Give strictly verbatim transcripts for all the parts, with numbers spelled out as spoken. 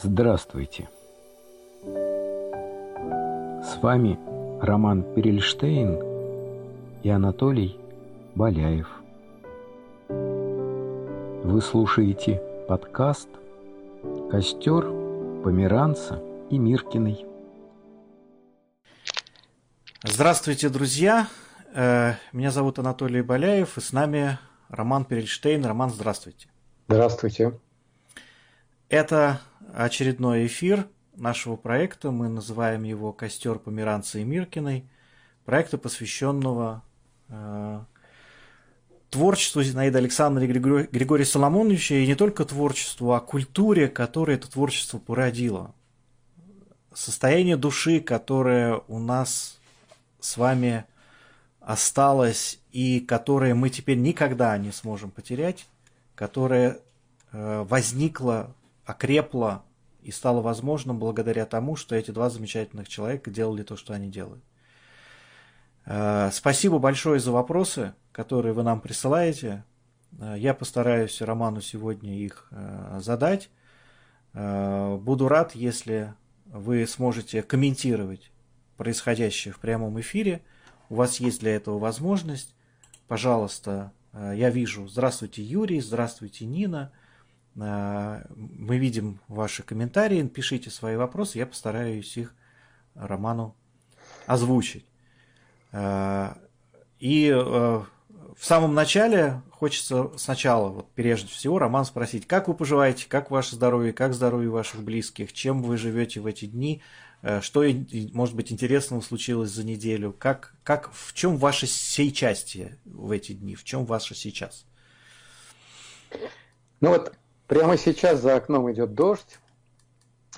Здравствуйте! С вами Роман Перельштейн и Анатолий Баляев. Вы слушаете подкаст «Костер Померанца и Миркиной». Здравствуйте, друзья! Меня зовут Анатолий Баляев, и с нами Роман Перельштейн. Роман, здравствуйте! Здравствуйте! Это очередной эфир нашего проекта. Мы называем его «Костер Померанца и Миркиной», проекта, посвященного э, творчеству Зинаиды Александровны и Григори- Григория Соломоновича, и не только творчеству, а культуре, которая это творчество породило. Состояние души, которое у нас с вами осталось и которое мы теперь никогда не сможем потерять, которое э, возникло, окрепло и стало возможным благодаря тому, что эти два замечательных человека делали то, что они делают. Спасибо большое за вопросы, которые вы нам присылаете. Я постараюсь Роману сегодня их задать. Буду рад, если вы сможете комментировать происходящее в прямом эфире. У вас есть для этого возможность. Пожалуйста, я вижу. Здравствуйте, Юрий. Здравствуйте, Нина. Мы видим ваши комментарии, пишите свои вопросы, я постараюсь их Роману озвучить. И в самом начале хочется сначала, вот, прежде всего, Роман спросить, как вы поживаете, как ваше здоровье, как здоровье ваших близких, чем вы живете в эти дни, что, может быть, интересного случилось за неделю, как, как, в чем ваше сейчастие в эти дни, в чем ваше сейчас? Ну вот, прямо сейчас за окном идет дождь,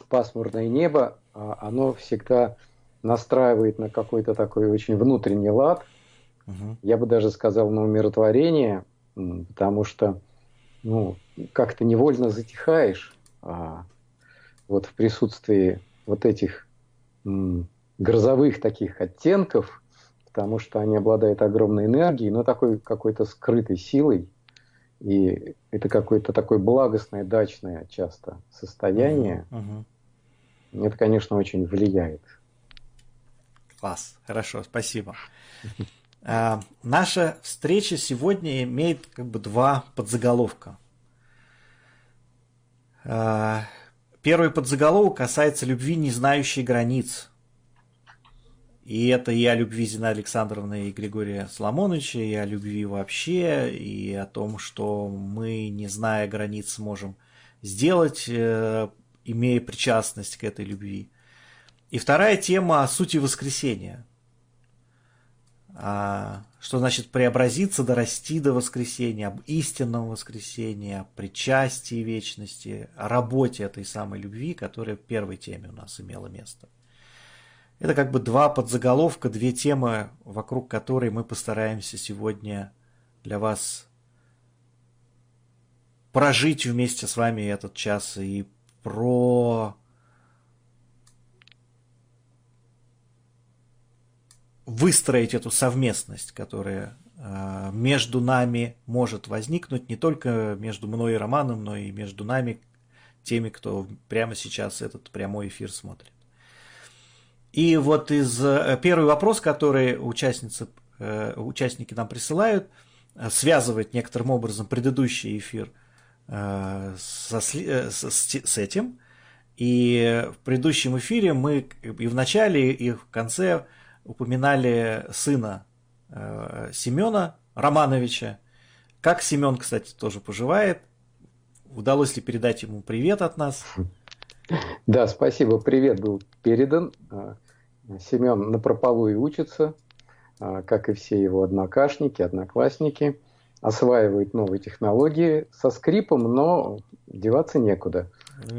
пасмурное небо, оно всегда настраивает на какой-то такой очень внутренний лад, угу. Я бы даже сказал, на умиротворение, потому что, ну, как-то невольно затихаешь а, вот в присутствии вот этих м, грозовых таких оттенков, потому что они обладают огромной энергией, но такой какой-то скрытой силой. И это какое-то такое благостное, дачное часто состояние. Uh-huh. Uh-huh. Это, конечно, очень влияет. Класс, хорошо, спасибо. а, наша встреча сегодня имеет как бы два подзаголовка. А, первый подзаголовок касается любви, не знающей границ. И это и о любви Зинаиды Александровны и Григория Соломоновича, и о любви вообще, и о том, что мы, не зная границ, можем сделать, имея причастность к этой любви. И вторая тема о сути воскресения. Что значит преобразиться, дорасти до воскресения, об истинном воскресении, о причастии вечности, о работе этой самой любви, которая в первой теме у нас имела место. Это как бы два подзаголовка, две темы, вокруг которой мы постараемся сегодня для вас прожить вместе с вами этот час и про выстроить эту совместность, которая между нами может возникнуть, не только между мной и Романом, но и между нами, теми, кто прямо сейчас этот прямой эфир смотрит. И вот из первый вопрос, который участницы, участники нам присылают, связывает некоторым образом предыдущий эфир со, с, с этим. И в предыдущем эфире мы и в начале, и в конце упоминали сына Семёна Романовича. Как Семён, кстати, тоже поживает? Удалось ли передать ему привет от нас? Да, спасибо. Привет был передан. Семен напропалую учится, как и все его однокашники, одноклассники. Осваивает новые технологии со скрипом, но деваться некуда.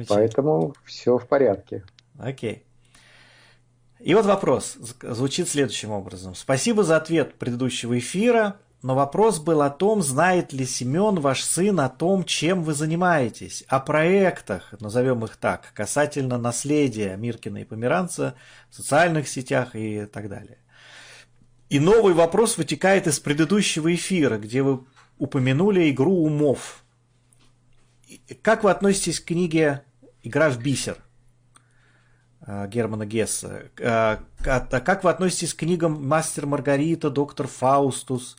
Поэтому все в порядке. Окей. И вот вопрос звучит следующим образом. Спасибо за ответ предыдущего эфира, но вопрос был о том, знает ли Семен, ваш сын, о том, чем вы занимаетесь, о проектах, назовем их так, касательно наследия Миркина и Померанца в социальных сетях и так далее. И новый вопрос вытекает из предыдущего эфира, где вы упомянули «Игру умов». Как вы относитесь к книге «Игра в бисер» Германа Гесса. Как вы относитесь к книгам «Мастер и Маргарита», «Доктор Фаустус»?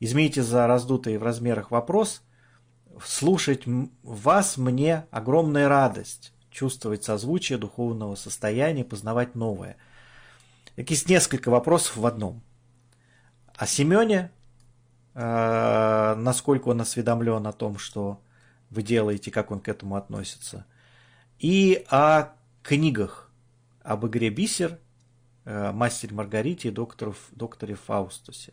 Извините за раздутый в размерах вопрос. Слушать вас мне огромная радость. Чувствовать созвучие духовного состояния, познавать новое. Есть несколько вопросов в одном. О Семёне, э, насколько он осведомлен о том, что вы делаете, как он к этому относится. И о книгах, об игре «Бисер», э, «Мастер и Маргарите» и доктору, «Докторе Фаустусе».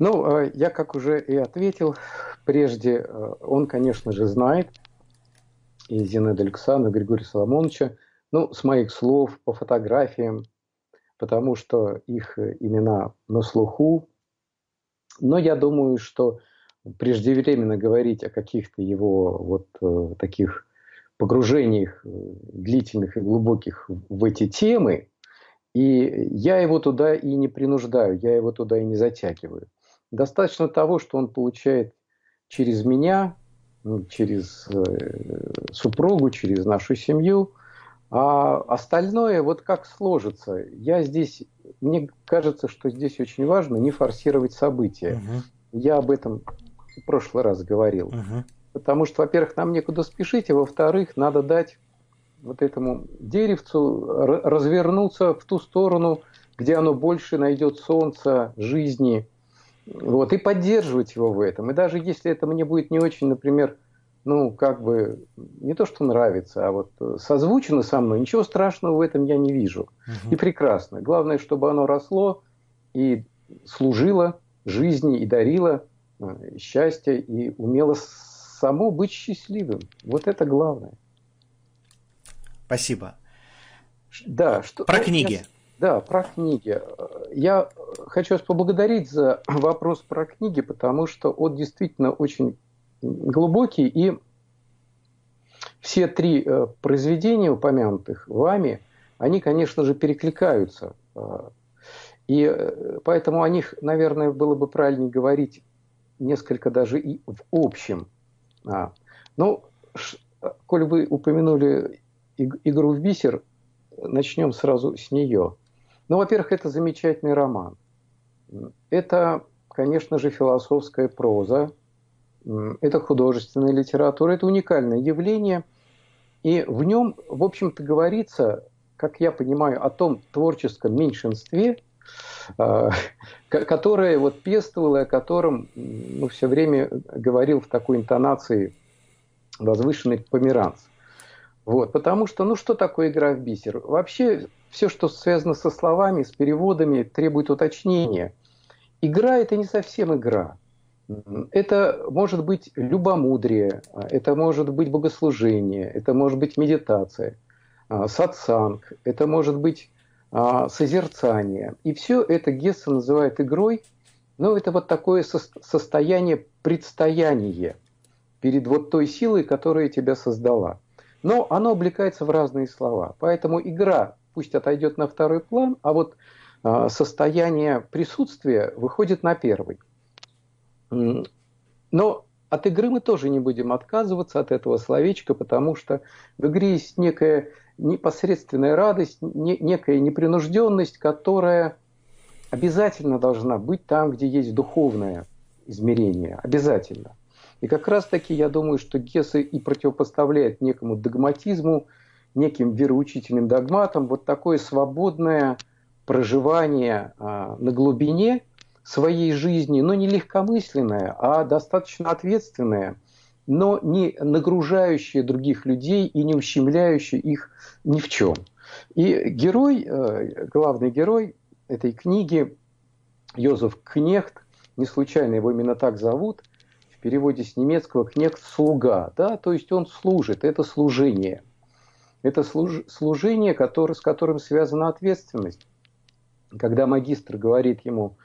Ну, я, как уже и ответил прежде, он, конечно же, знает, и Зинаида Александровна, Григория Соломоновича, ну, с моих слов, по фотографиям, потому что их имена на слуху. Но я думаю, что преждевременно говорить о каких-то его вот э, таких погружениях длительных и глубоких в эти темы, и я его туда и не принуждаю, я его туда и не затягиваю. Достаточно того, что он получает через меня, через супругу, через нашу семью. А остальное вот как сложится. Я здесь, мне кажется, что здесь очень важно не форсировать события. Угу. Я об этом в прошлый раз говорил. Угу. Потому что, во-первых, нам некуда спешить, а во-вторых, надо дать вот этому деревцу развернуться в ту сторону, где оно больше найдет солнца, жизни. Вот, и поддерживать его в этом. И даже если это мне будет не очень, например, ну, как бы, не то что нравится, а вот созвучено со мной, ничего страшного в этом я не вижу. Угу. И прекрасно. Главное, чтобы оно росло и служило жизни, и дарило счастье, и умело само быть счастливым. Вот это главное. Спасибо. Да, что... Про книги. Да, про книги. Я хочу вас поблагодарить за вопрос про книги, потому что он действительно очень глубокий. И все три произведения, упомянутых вами, они, конечно же, перекликаются. И поэтому о них, наверное, было бы правильнее говорить несколько даже и в общем. Ну, коль вы упомянули «Игру в бисер», начнем сразу с нее. Ну, во-первых, это замечательный роман. Это, конечно же, философская проза. Это художественная литература. Это уникальное явление. И в нем, в общем-то, говорится, как я понимаю, о том творческом меньшинстве, которое вот пестовало, о котором ну, все время говорил в такой интонации возвышенный Померанц. Вот, потому что, ну что такое игра в бисер? Вообще, все, что связано со словами, с переводами, требует уточнения. Игра – это не совсем игра. Это может быть любомудрие, это может быть богослужение, это может быть медитация, сатсанг, это может быть созерцание. И все это Гесса называет игрой, но это вот такое состояние предстояния перед вот той силой, которая тебя создала. Но оно облекается в разные слова. Поэтому игра пусть отойдет на второй план, а вот э, состояние присутствия выходит на первый. Но от игры мы тоже не будем отказываться, от этого словечка, потому что в игре есть некая непосредственная радость, не, некая непринужденность, которая обязательно должна быть там, где есть духовное измерение. Обязательно. И как раз-таки я думаю, что Гесс и противопоставляет некому догматизму, неким вероучительным догматам вот такое свободное проживание а, на глубине своей жизни, но не легкомысленное, а достаточно ответственное, но не нагружающее других людей и не ущемляющее их ни в чем. И герой, главный герой этой книги, Йозеф Кнехт, не случайно его именно так зовут, в переводе с немецкого «кнехт» – «слуга». Да? То есть он служит, это служение. Это служ... служение, который... с которым связана ответственность. Когда магистр говорит ему,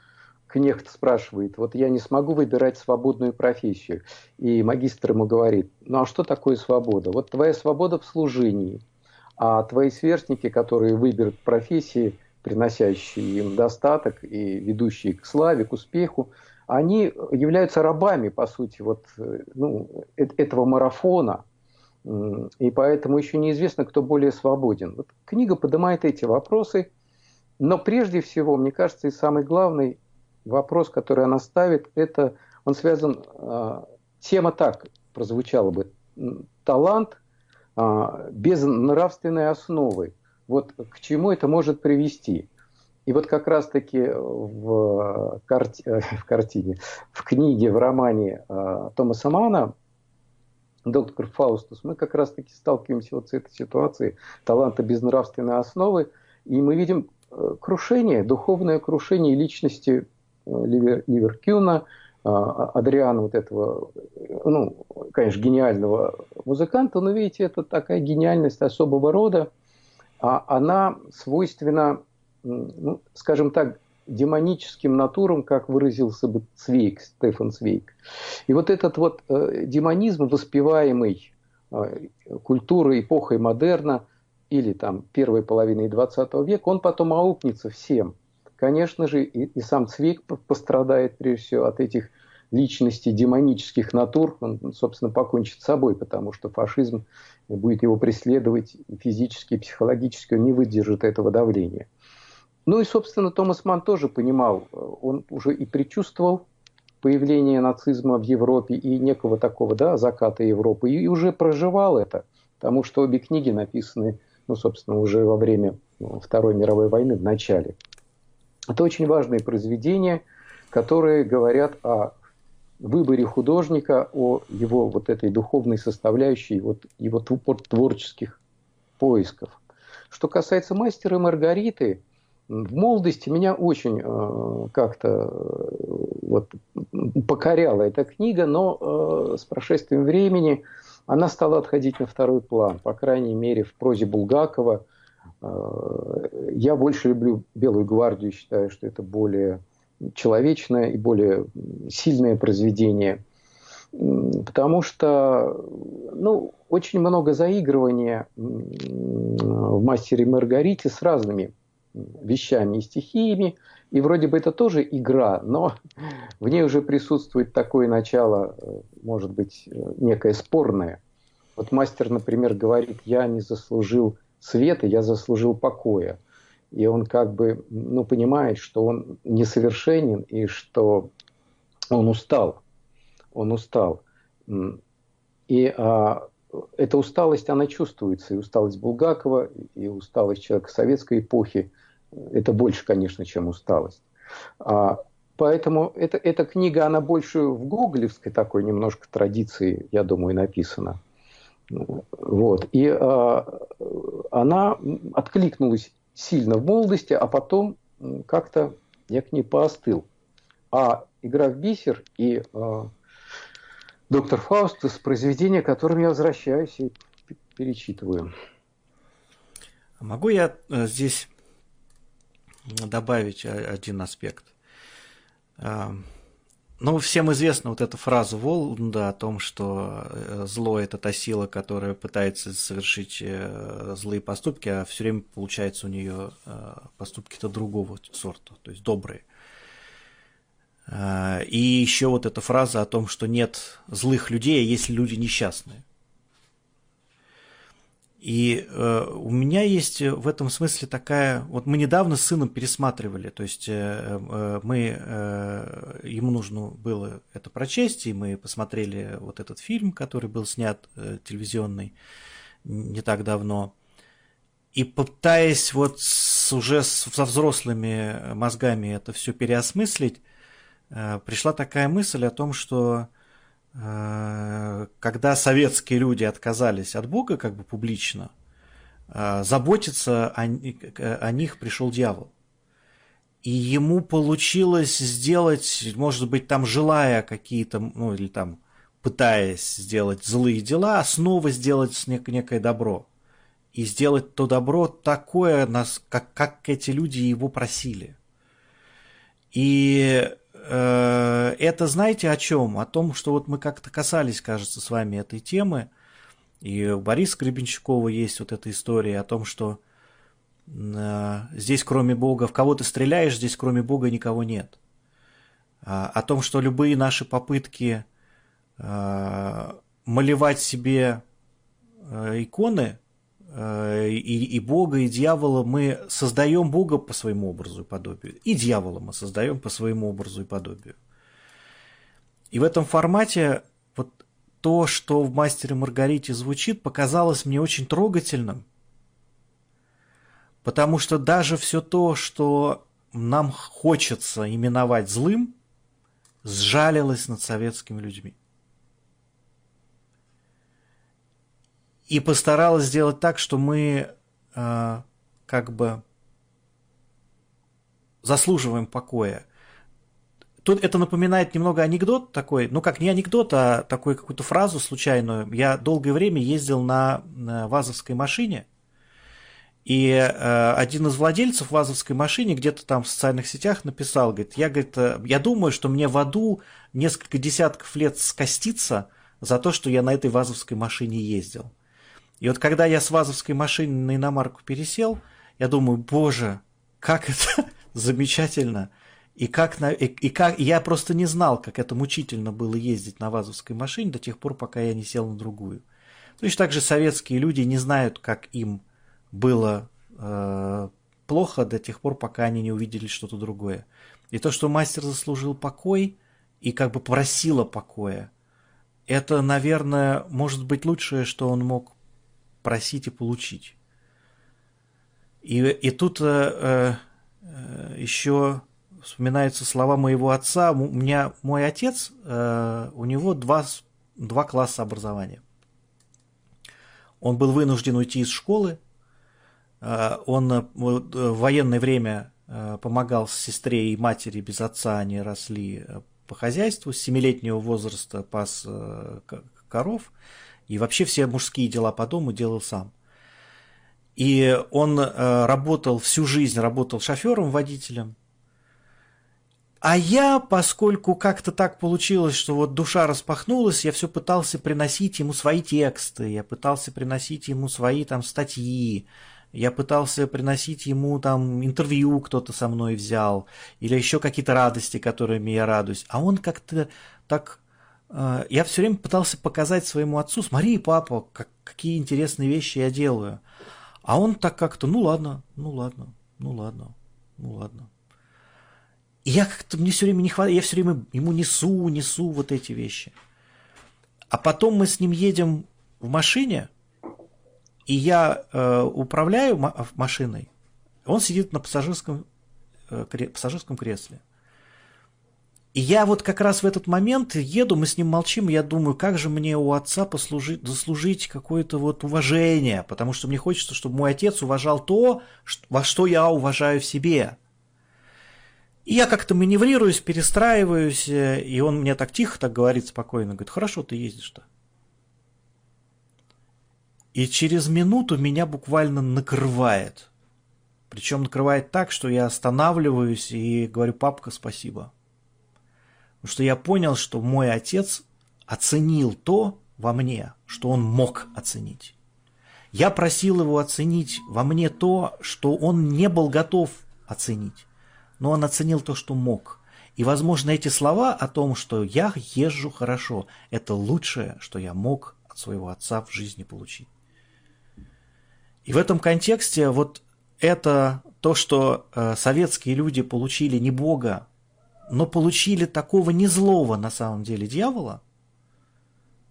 кнехт спрашивает, вот я не смогу выбирать свободную профессию. И магистр ему говорит, ну а что такое свобода? Вот твоя свобода в служении, а твои сверстники, которые выберут профессии, приносящие им достаток и ведущие к славе, к успеху, они являются рабами, по сути, вот, ну, этого марафона, и поэтому еще неизвестно, кто более свободен. Вот книга поднимает эти вопросы, но прежде всего, мне кажется, и самый главный вопрос, который она ставит, это он связан, тема так прозвучала бы, талант без нравственной основы. Вот к чему это может привести? И вот как раз-таки в, карти... в картине, в книге, в романе Томаса Манна «Доктор Фаустус» мы как раз-таки сталкиваемся вот с этой ситуацией таланта без нравственной основы, и мы видим крушение, духовное крушение личности Ливер... Ливеркюна, Адриана, вот этого, ну, конечно, гениального музыканта, но, видите, это такая гениальность особого рода, она свойственна, ну, скажем так, демоническим натурам, как выразился бы Цвейк, Стефан Цвейк. И вот этот вот демонизм, воспеваемый культурой, эпохой модерна или там первой половины двадцатого века, он потом аукнется всем. Конечно же, и, и сам Цвейк пострадает, прежде всего, от этих личностей демонических натур. Он, собственно, покончит с собой, потому что фашизм будет его преследовать физически и психологически, он не выдержит этого давления. Ну и, собственно, Томас Манн тоже понимал, он уже и предчувствовал появление нацизма в Европе и некого такого, да, заката Европы, и уже проживал это, потому что обе книги написаны, ну, собственно, уже во время Второй мировой войны, в начале. Это очень важные произведения, которые говорят о выборе художника, о его вот этой духовной составляющей, вот его творческих поисков. Что касается «Мастера и Маргариты», в молодости меня очень э, как-то вот, покоряла эта книга, но э, с прошествием времени она стала отходить на второй план, по крайней мере, в прозе Булгакова. Я больше люблю «Белую гвардию», считаю, что это более человечное и более сильное произведение, потому что, ну, очень много заигрывания в «Мастере и Маргарите» с разными вещами и стихиями, и вроде бы это тоже игра, но в ней уже присутствует такое начало, может быть, некое спорное. Вот мастер, например, говорит: «Я не заслужил света, я заслужил покоя». И он как бы, ну, понимает, что он несовершенен и что он устал. Он устал. И а, эта усталость, она чувствуется. И усталость Булгакова, и усталость человека советской эпохи. Это больше, конечно, чем усталость. А, поэтому это, эта книга, она больше в гоголевской такой немножко традиции, я думаю, написана. Вот. И а, она откликнулась сильно в молодости, а потом как-то я к ней поостыл. А «Игра в бисер» и а, «Доктор Фаустус» — произведения, к которым я возвращаюсь и перечитываю. Могу я здесь добавить один аспект? Ну, всем известна вот эта фраза Воланда о том, что зло – это та сила, которая пытается совершить злые поступки, а все время получается у нее поступки-то другого сорта, то есть добрые. И еще вот эта фраза о том, что нет злых людей, а есть люди несчастные. И э, у меня есть в этом смысле такая... Вот мы недавно с сыном пересматривали, то есть э, э, мы, э, ему нужно было это прочесть, и мы посмотрели вот этот фильм, который был снят э, телевизионный не так давно. И пытаясь вот с, уже с, со взрослыми мозгами это все переосмыслить, э, пришла такая мысль о том, что... когда советские люди отказались от Бога как бы публично, заботиться о, о них пришел дьявол. И ему получилось сделать, может быть, там желая какие-то, ну или там пытаясь сделать злые дела, снова сделать нек- некое добро. И сделать то добро такое, как, как эти люди его просили. И... это, знаете, о чем? О том, что вот мы как-то касались, кажется, с вами этой темы. И у Бориса Гребенчикова есть вот эта история о том, что здесь кроме Бога, в кого ты стреляешь, здесь кроме Бога никого нет. о том, что любые наши попытки малевать себе иконы и, и Бога, и дьявола, мы создаем Бога по своему образу и подобию, и дьявола мы создаем по своему образу и подобию. И в этом формате вот то, что в «Мастере и Маргарите» звучит, показалось мне очень трогательным, потому что даже все то, что нам хочется именовать злым, сжалилось над советскими людьми. И постаралась сделать так, что мы э, как бы заслуживаем покоя. Тут это напоминает немного анекдот такой, ну как не анекдот, а такую какую-то фразу случайную. Я долгое время ездил на, на вазовской машине, и э, один из владельцев вазовской машины где-то там в социальных сетях написал, говорит, я, говорит, я думаю, что мне в аду несколько десятков лет скостится за то, что я на этой вазовской машине ездил. И вот когда я с вазовской машины на иномарку пересел, я думаю, боже, как это замечательно. И как, на, и, и как я просто не знал, как это мучительно было ездить на вазовской машине до тех пор, пока я не сел на другую. Точно так же советские люди не знают, как им было э, плохо до тех пор, пока они не увидели что-то другое. И то, что мастер заслужил покой и как бы просила покоя, это, наверное, может быть лучшее, что он мог просить и получить. И, и тут э, э, еще вспоминаются слова моего отца. У меня мой отец, э, у него два, два класса образования. Он был вынужден уйти из школы. Э, он э, в военное время э, помогал сестре и матери, без отца они росли по хозяйству, с семилетнего возраста пас э, коров. И вообще все мужские дела по дому делал сам. И он э, работал всю жизнь, работал шофером, водителем. А я, поскольку как-то так получилось, что вот душа распахнулась, я все пытался приносить ему свои тексты, я пытался приносить ему свои там статьи, я пытался приносить ему там интервью, кто-то со мной взял, или еще какие-то радости, которыми я радуюсь. А он как-то так... Я все время пытался показать своему отцу, смотри, папа, как, какие интересные вещи я делаю. А он так как-то, ну ладно, ну ладно, ну ладно, ну ладно. И я как-то, мне все время не хватает, я все время ему несу, несу вот эти вещи. А потом мы с ним едем в машине, и я э, управляю машиной, он сидит на пассажирском, э, пассажирском кресле. И я вот как раз в этот момент еду, мы с ним молчим, я думаю, как же мне у отца послужить, заслужить какое-то вот уважение, потому что мне хочется, чтобы мой отец уважал то, во что я уважаю в себе. И я как-то маневрируюсь, перестраиваюсь, и он мне так тихо так говорит спокойно, говорит, хорошо, ты ездишь-то. И через минуту меня буквально накрывает. Причем накрывает так, что я останавливаюсь и говорю, папка, спасибо. Потому что я понял, что мой отец оценил то во мне, что он мог оценить. Я просил его оценить во мне то, что он не был готов оценить, но он оценил то, что мог. И, возможно, эти слова о том, что я езжу хорошо, это лучшее, что я мог от своего отца в жизни получить. И в этом контексте вот это то, что э, советские люди получили не Бога, но получили такого не злого на самом деле дьявола,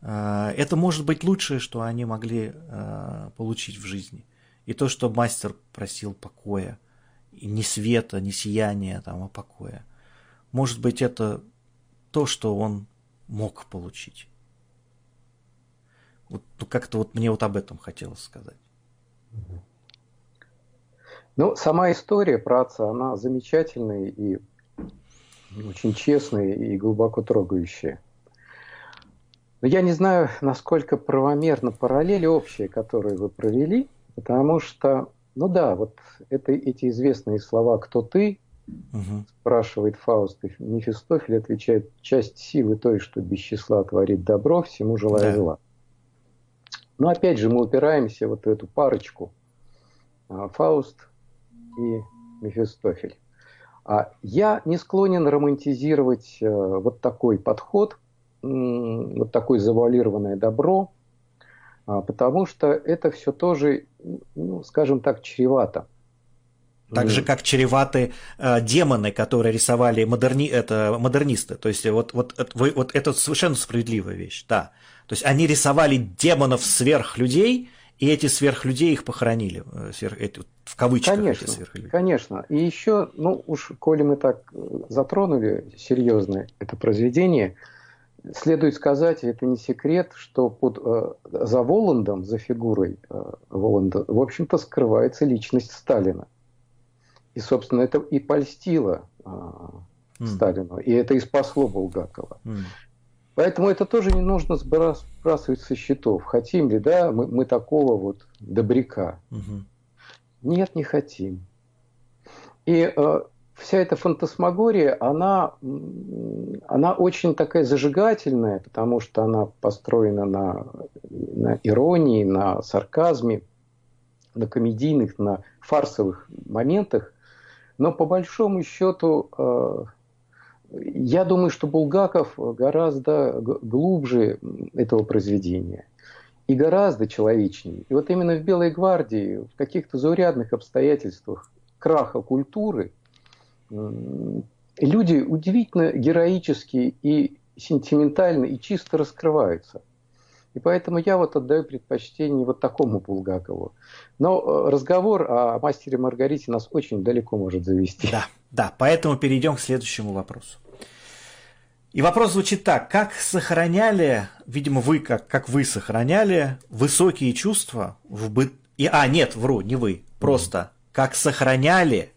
это может быть лучшее, что они могли получить в жизни. И то, что мастер просил покоя, и не света, не сияния, там, а покоя. Может быть, это то, что он мог получить. Вот, ну, как-то вот мне вот об этом хотелось сказать. Ну, сама история про отца, она замечательная и очень честные и глубоко трогающие. Но я не знаю, насколько правомерно параллели общие, которые вы провели, потому что, ну да, вот это, эти известные слова «Кто ты?» угу. спрашивает Фауст, и Мефистофель отвечает: «Часть силы той, что без числа творит добро, всему желая да. зла». Но опять же мы упираемся вот в эту парочку Фауст и Мефистофель. Я не склонен романтизировать вот такой подход, вот такое завуалированное добро, потому что это все тоже, ну, скажем так, чревато. Так же, как чреваты э, демоны, которые рисовали модерни... это, модернисты. То есть, вот, вот, вот это совершенно справедливая вещь, да. То есть, они рисовали демонов сверхлюдей, и эти сверхлюдей их похоронили. Сверх... В кавычках конечно, эти сверхлюди. Конечно. И еще, ну уж, коли мы так затронули серьезно это произведение, следует сказать, это не секрет, что под, э, за Воландом, за фигурой э, Воланда, в общем-то, скрывается личность Сталина. И, собственно, это и польстило э, mm. Сталину, и это и спасло Булгакова. Mm. Поэтому это тоже не нужно сбрас- сбрасывать со счетов. Хотим ли, да, мы, мы такого вот добряка? Mm-hmm. Нет, не хотим. И э, вся эта фантасмагория, она, она очень такая зажигательная, потому что она построена на, на иронии, на сарказме, на комедийных, на фарсовых моментах. Но по большому счету, я думаю, что Булгаков гораздо глубже этого произведения и гораздо человечнее. И вот именно в «Белой гвардии», в каких-то заурядных обстоятельствах краха культуры, люди удивительно героически и сентиментально и чисто раскрываются. И поэтому я вот отдаю предпочтение вот такому Булгакову. Но разговор о «Мастере и Маргарите» нас очень далеко может завести. Да, да, поэтому перейдем к следующему вопросу. И вопрос звучит так. Как сохраняли, видимо, вы, как, как вы сохраняли высокие чувства в быт... И, а, нет, вру, не вы. Просто как сохраняли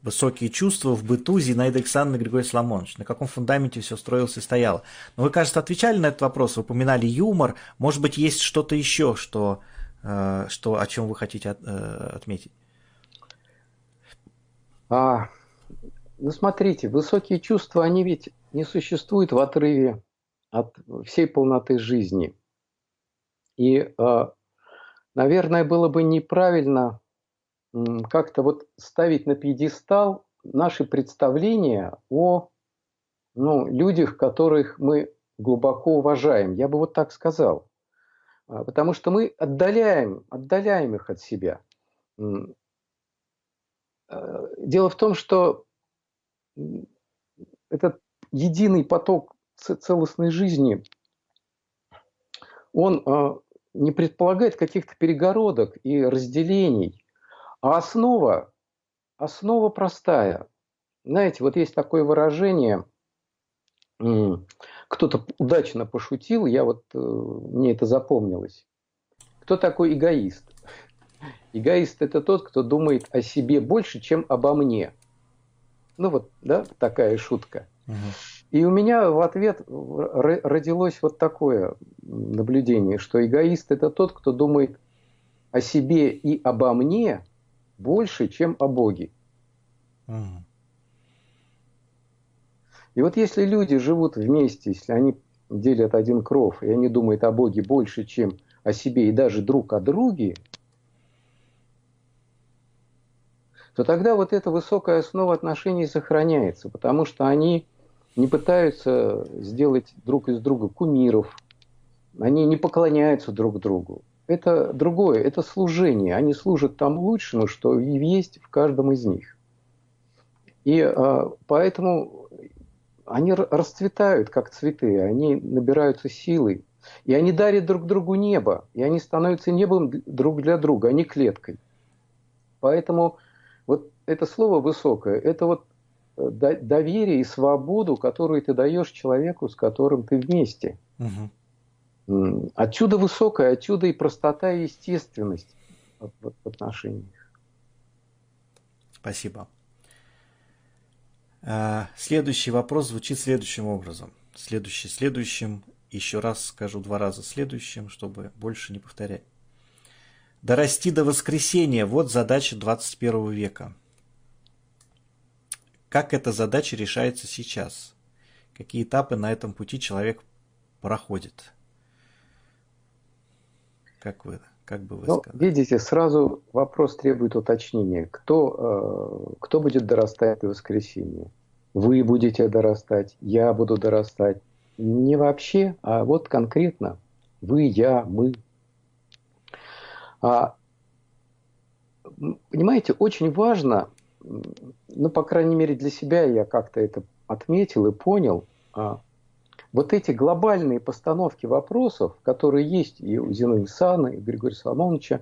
высокие чувства в быту Зинаида Александровна и Григорий Соломонович? На каком фундаменте все строилось и стояло? Но вы, кажется, отвечали на этот вопрос, вы упоминали юмор. Может быть, есть что-то еще, что, что, о чем вы хотите от, отметить? А, ну, смотрите, высокие чувства, они ведь не существуют в отрыве от всей полноты жизни. И, наверное, было бы неправильно как-то вот ставить на пьедестал наши представления о, ну, людях, которых мы глубоко уважаем. Я бы вот так сказал. Потому что мы отдаляем, отдаляем их от себя. Дело в том, что этот единый поток целостной жизни, он не предполагает каких-то перегородок и разделений. А основа, основа простая. Знаете, вот есть такое выражение, кто-то удачно пошутил, я вот, мне это запомнилось. Кто такой эгоист? Эгоист – это тот, кто думает о себе больше, чем обо мне. Ну вот, да, такая шутка. Угу. И у меня в ответ родилось вот такое наблюдение, что эгоист – это тот, кто думает о себе и обо мне больше, чем о Боге. Mm. И вот если люди живут вместе, если они делят один кров, и они думают о Боге больше, чем о себе, и даже друг о друге, то тогда вот эта высокая основа отношений сохраняется, потому что они не пытаются сделать друг из друга кумиров, они не поклоняются друг другу. Это другое, это служение. Они служат тому лучшему, что и есть в каждом из них. И э, поэтому они расцветают, как цветы, они набираются силы. И они дарят друг другу небо, и они становятся небом друг для друга, а не клеткой. Поэтому вот это слово «высокое» – это вот доверие и свободу, которую ты даешь человеку, с которым ты вместе. Угу. Отсюда высокая, отсюда и простота, и естественность в отношениях. Спасибо. Следующий вопрос звучит следующим образом. Следующий, следующим, еще раз скажу два раза следующим, чтобы больше не повторять. Дорасти до воскресения – вот задача двадцать первого века. Как эта задача решается сейчас? Какие этапы на этом пути человек проходит? Как вы, Как бы вы ну, сказали? Видите, сразу вопрос требует уточнения. Кто, э, кто будет дорастать до воскресенья? Вы будете дорастать, я буду дорастать. Не вообще, а вот конкретно. Вы, я, мы. А, понимаете, очень важно, ну, по крайней мере, для себя я как-то это отметил и понял, а, вот эти глобальные постановки вопросов, которые есть и у Зинаиды Александровны, и у Григория Соломоновича,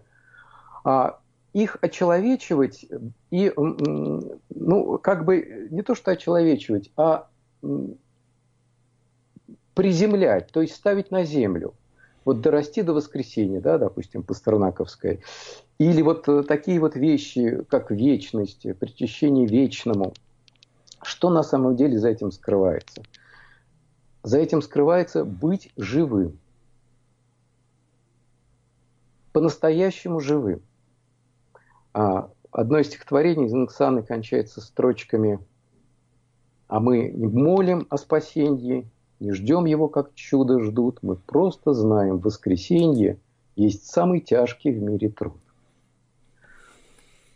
а, их очеловечивать и, ну, как бы не то что очеловечивать, а приземлять, то есть ставить на землю. Вот дорасти до воскресенья, да, допустим, пастернаковское. Или вот такие вот вещи, как вечность, причащение вечному. Что на самом деле за этим скрывается? За этим скрывается быть живым. По-настоящему живым. Одно из стихотворений Зинаиды Александровны кончается строчками: «А мы не молим о спасении, не ждем его, как чудо ждут. Мы просто знаем, воскресенье есть самый тяжкий в мире труд».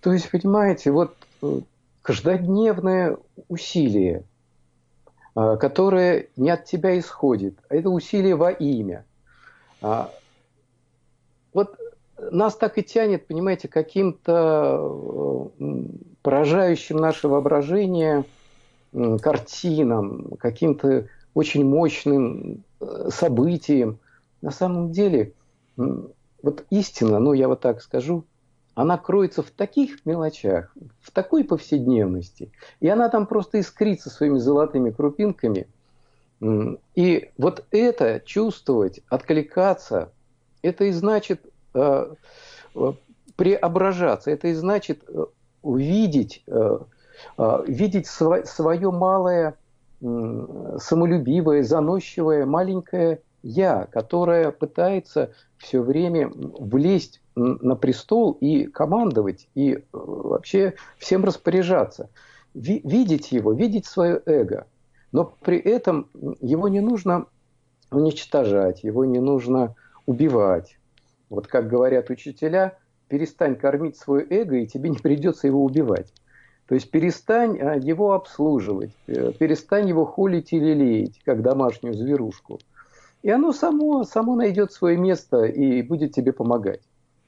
То есть, понимаете, вот каждодневное усилие, которое не от тебя исходит, а это усилие во имя. Вот нас так и тянет, понимаете, каким-то поражающим наше воображение картинам, каким-то очень мощным событием. На самом деле, вот истина, ну я вот так скажу, она кроется в таких мелочах, в такой повседневности. И она там просто искрится своими золотыми крупинками. И вот это чувствовать, откликаться, это и значит э, преображаться, это и значит э, увидеть, э, э, видеть сво- свое малое, самолюбивое, заносчивое, маленькое «я», которое пытается все время влезть на престол и командовать, и вообще всем распоряжаться. Видеть его, видеть свое эго, но при этом его не нужно уничтожать, его не нужно убивать. Вот как говорят учителя, перестань кормить свое эго, и тебе не придется его убивать. То есть перестань его обслуживать, перестань его холить и лелеять, как домашнюю зверушку. И оно само, само найдет свое место и будет тебе помогать.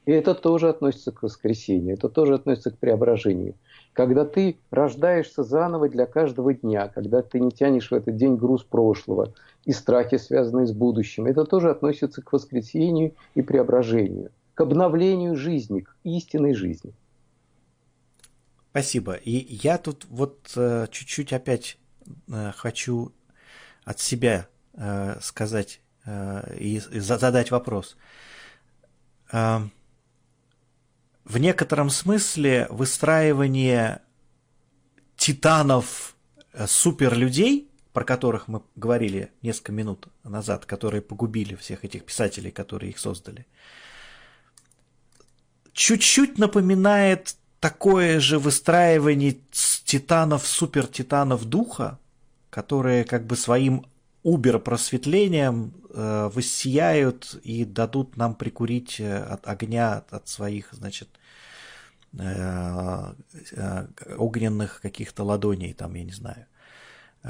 И это тоже относится к воскресению, это тоже относится к преображению. Когда ты рождаешься заново для каждого дня, когда ты не тянешь в этот день груз прошлого и страхи, связанные с будущим, это тоже относится к воскресению и преображению, к обновлению жизни, к истинной жизни. Спасибо. И я тут вот э, чуть-чуть опять э, хочу от себя э, сказать э, и, и задать вопрос. Э, в некотором смысле выстраивание титанов, э, суперлюдей, про которых мы говорили несколько минут назад, которые погубили всех этих писателей, которые их создали, чуть-чуть напоминает такое же выстраивание титанов, супертитанов духа, которые как бы своим убер-просветлением э, воссияют и дадут нам прикурить от огня, от, от своих, значит, э, э, огненных каких-то ладоней, там, я не знаю. Э,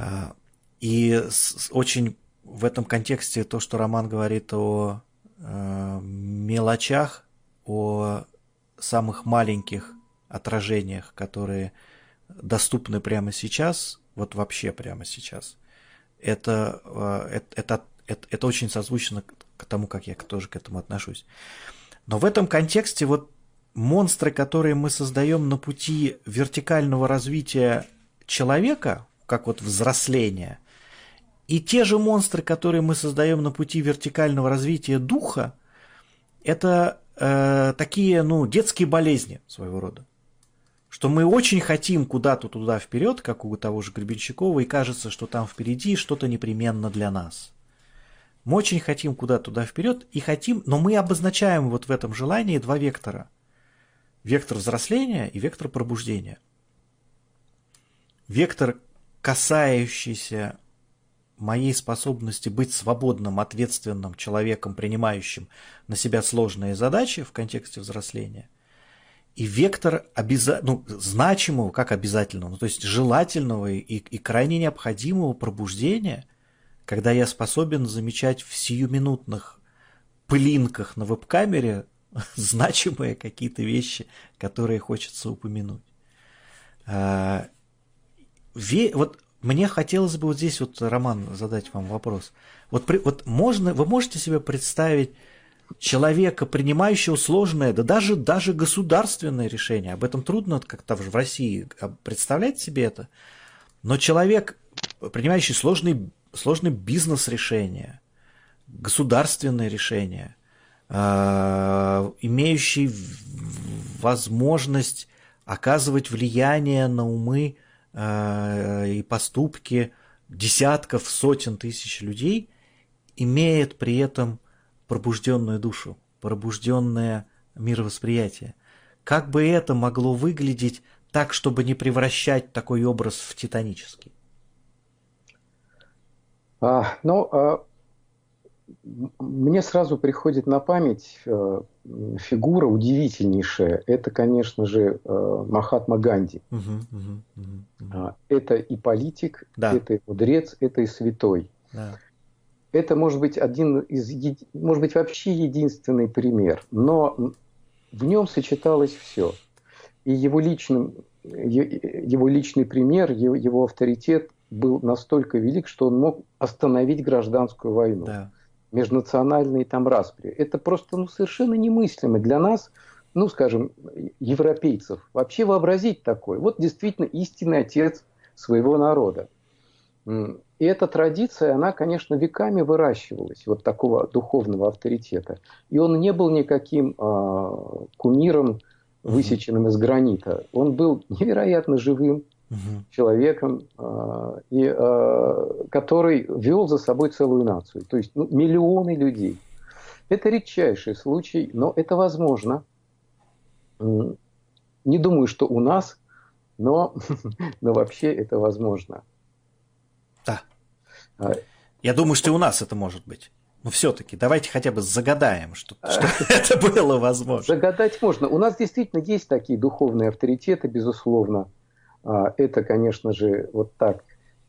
и с, очень в этом контексте то, что Роман говорит о э, мелочах, о самых маленьких отражениях, которые доступны прямо сейчас, вот вообще прямо сейчас, это, это, это, это очень созвучно к тому, как я тоже к этому отношусь. Но в этом контексте вот монстры, которые мы создаем на пути вертикального развития человека, как вот взросления, и те же монстры, которые мы создаем на пути вертикального развития духа, это э, такие, ну, детские болезни своего рода. Что мы очень хотим куда-то туда вперед, как у того же Гребенщикова, и кажется, что там впереди что-то непременно для нас. Мы очень хотим куда-то туда вперед и хотим, но мы обозначаем вот в этом желании два вектора. Вектор взросления и вектор пробуждения. Вектор, касающийся моей способности быть свободным, ответственным человеком, принимающим на себя сложные задачи в контексте взросления, и вектор обяза... ну, значимого, как обязательного, ну, то есть желательного и, и крайне необходимого пробуждения, когда я способен замечать в сиюминутных пылинках на веб-камере значимые какие-то вещи, которые хочется упомянуть. Вот мне хотелось бы вот здесь вот, Роман, задать вам вопрос. Вот, при, вот можно, вы можете себе представить человека, принимающего сложное, да даже, даже государственное решение, об этом трудно как-то в России представлять себе это, но человек, принимающий сложные, сложные бизнес-решения, государственные решения, имеющий возможность оказывать влияние на умы и поступки десятков, сотен тысяч людей, имеет при этом пробужденную душу, пробужденное мировосприятие. Как бы это могло выглядеть так, чтобы не превращать такой образ в титанический? А, ну, а, мне сразу приходит на память а, фигура удивительнейшая. Это, конечно же, а, Махатма Ганди. Угу, угу, угу. А, это и политик, да. Это и мудрец, это и святой. Да. Это может быть один из, может быть, вообще единственный пример, но в нем сочеталось все. И его, личным, его личный пример, его авторитет был настолько велик, что он мог остановить гражданскую войну, да. Межнациональные там распри. Это просто ну, совершенно немыслимо для нас, ну, скажем, европейцев, вообще вообразить такое. Вот действительно истинный отец своего народа. И эта традиция, она, конечно, веками выращивалась, вот такого духовного авторитета. И он не был никаким э, кумиром, высеченным из гранита. Он был невероятно живым Uh-huh. человеком, э, и, э, который вел за собой целую нацию. То есть ну, миллионы людей. Это редчайший случай, но это возможно. Не думаю, что у нас, но, но вообще это возможно. Да. Я думаю, что и у нас это может быть. Но все-таки давайте хотя бы загадаем, что, что это было возможно. Загадать можно. У нас действительно есть такие духовные авторитеты, безусловно. Это, конечно же, вот так.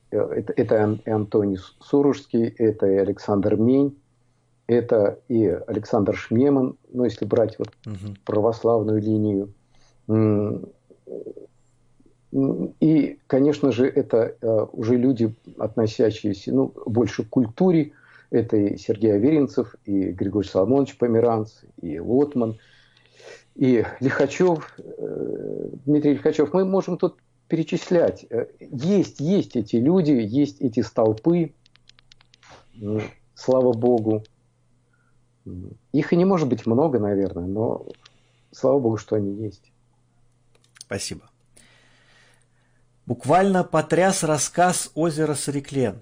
Это, это и Антоний Сурожский, это и Александр Мень, это и Александр Шмеман, ну, если брать вот угу. православную линию. И, конечно же, это э, уже люди, относящиеся ну, больше к культуре. Это и Сергей Аверинцев, и Григорий Соломонович Померанц, и Лотман, и Лихачев, э, Дмитрий Лихачев. Мы можем тут перечислять. Есть, есть эти люди, есть эти столпы, э, слава Богу. Их и не может быть много, наверное, но слава Богу, что они есть. Спасибо. Буквально потряс рассказ «Озеро Сериклен».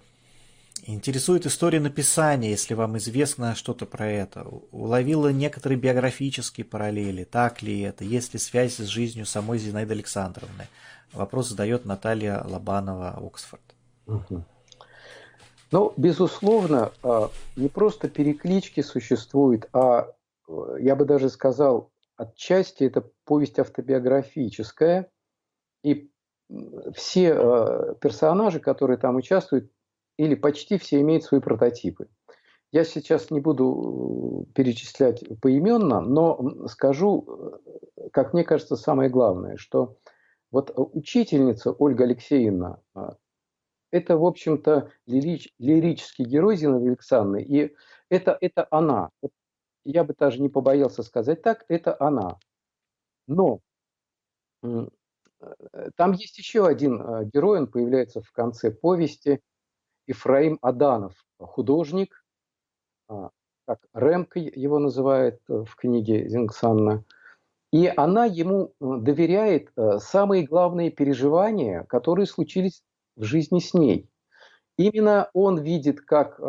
Интересует история написания, если вам известно что-то про это. Уловила некоторые биографические параллели. Так ли это? Есть ли связь с жизнью самой Зинаиды Александровны? Вопрос задает Наталья Лобанова, Оксфорд. Угу. Ну, безусловно, не просто переклички существуют, а, я бы даже сказал, отчасти это повесть автобиографическая. И все э, персонажи, которые там участвуют, или почти все имеют свои прототипы. Я сейчас не буду перечислять поименно, но скажу, как мне кажется, самое главное, что вот учительница Ольга Алексеевна – это, в общем-то, лирич, лирический герой Зинаиды Александровны, и это, это она. Я бы даже не побоялся сказать так, это она. Но там есть еще один герой, он появляется в конце повести, Ифраим Аданов, художник, как Ремка его называет в книге Зингсанна, и она ему доверяет самые главные переживания, которые случились в жизни с ней. Именно он видит, как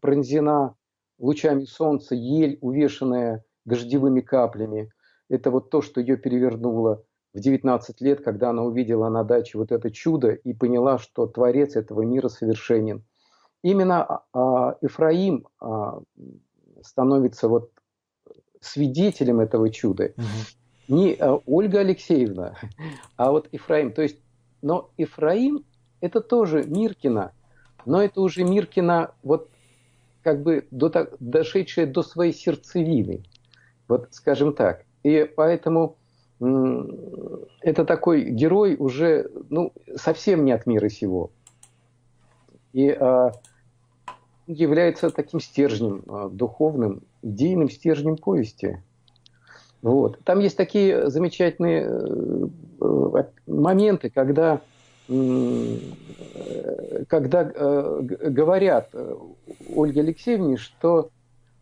пронзена лучами солнца ель, увешанная дождевыми каплями. Это вот то, что ее перевернуло. В девятнадцать лет, когда она увидела на даче вот это чудо и поняла, что Творец этого мира совершенен. именно Ифраим становится вот свидетелем этого чуда. Угу. Не Ольга Алексеевна, а вот Ифраим. То есть, но Ифраим это тоже Миркина, но это уже Миркина, вот как бы до, дошедшая до своей сердцевины, вот скажем так. И поэтому это такой герой уже, ну, совсем не от мира сего. И а, является таким стержнем а, духовным, идейным стержнем повести. Вот. Там есть такие замечательные э, моменты, когда, э, когда э, говорят Ольге Алексеевне, что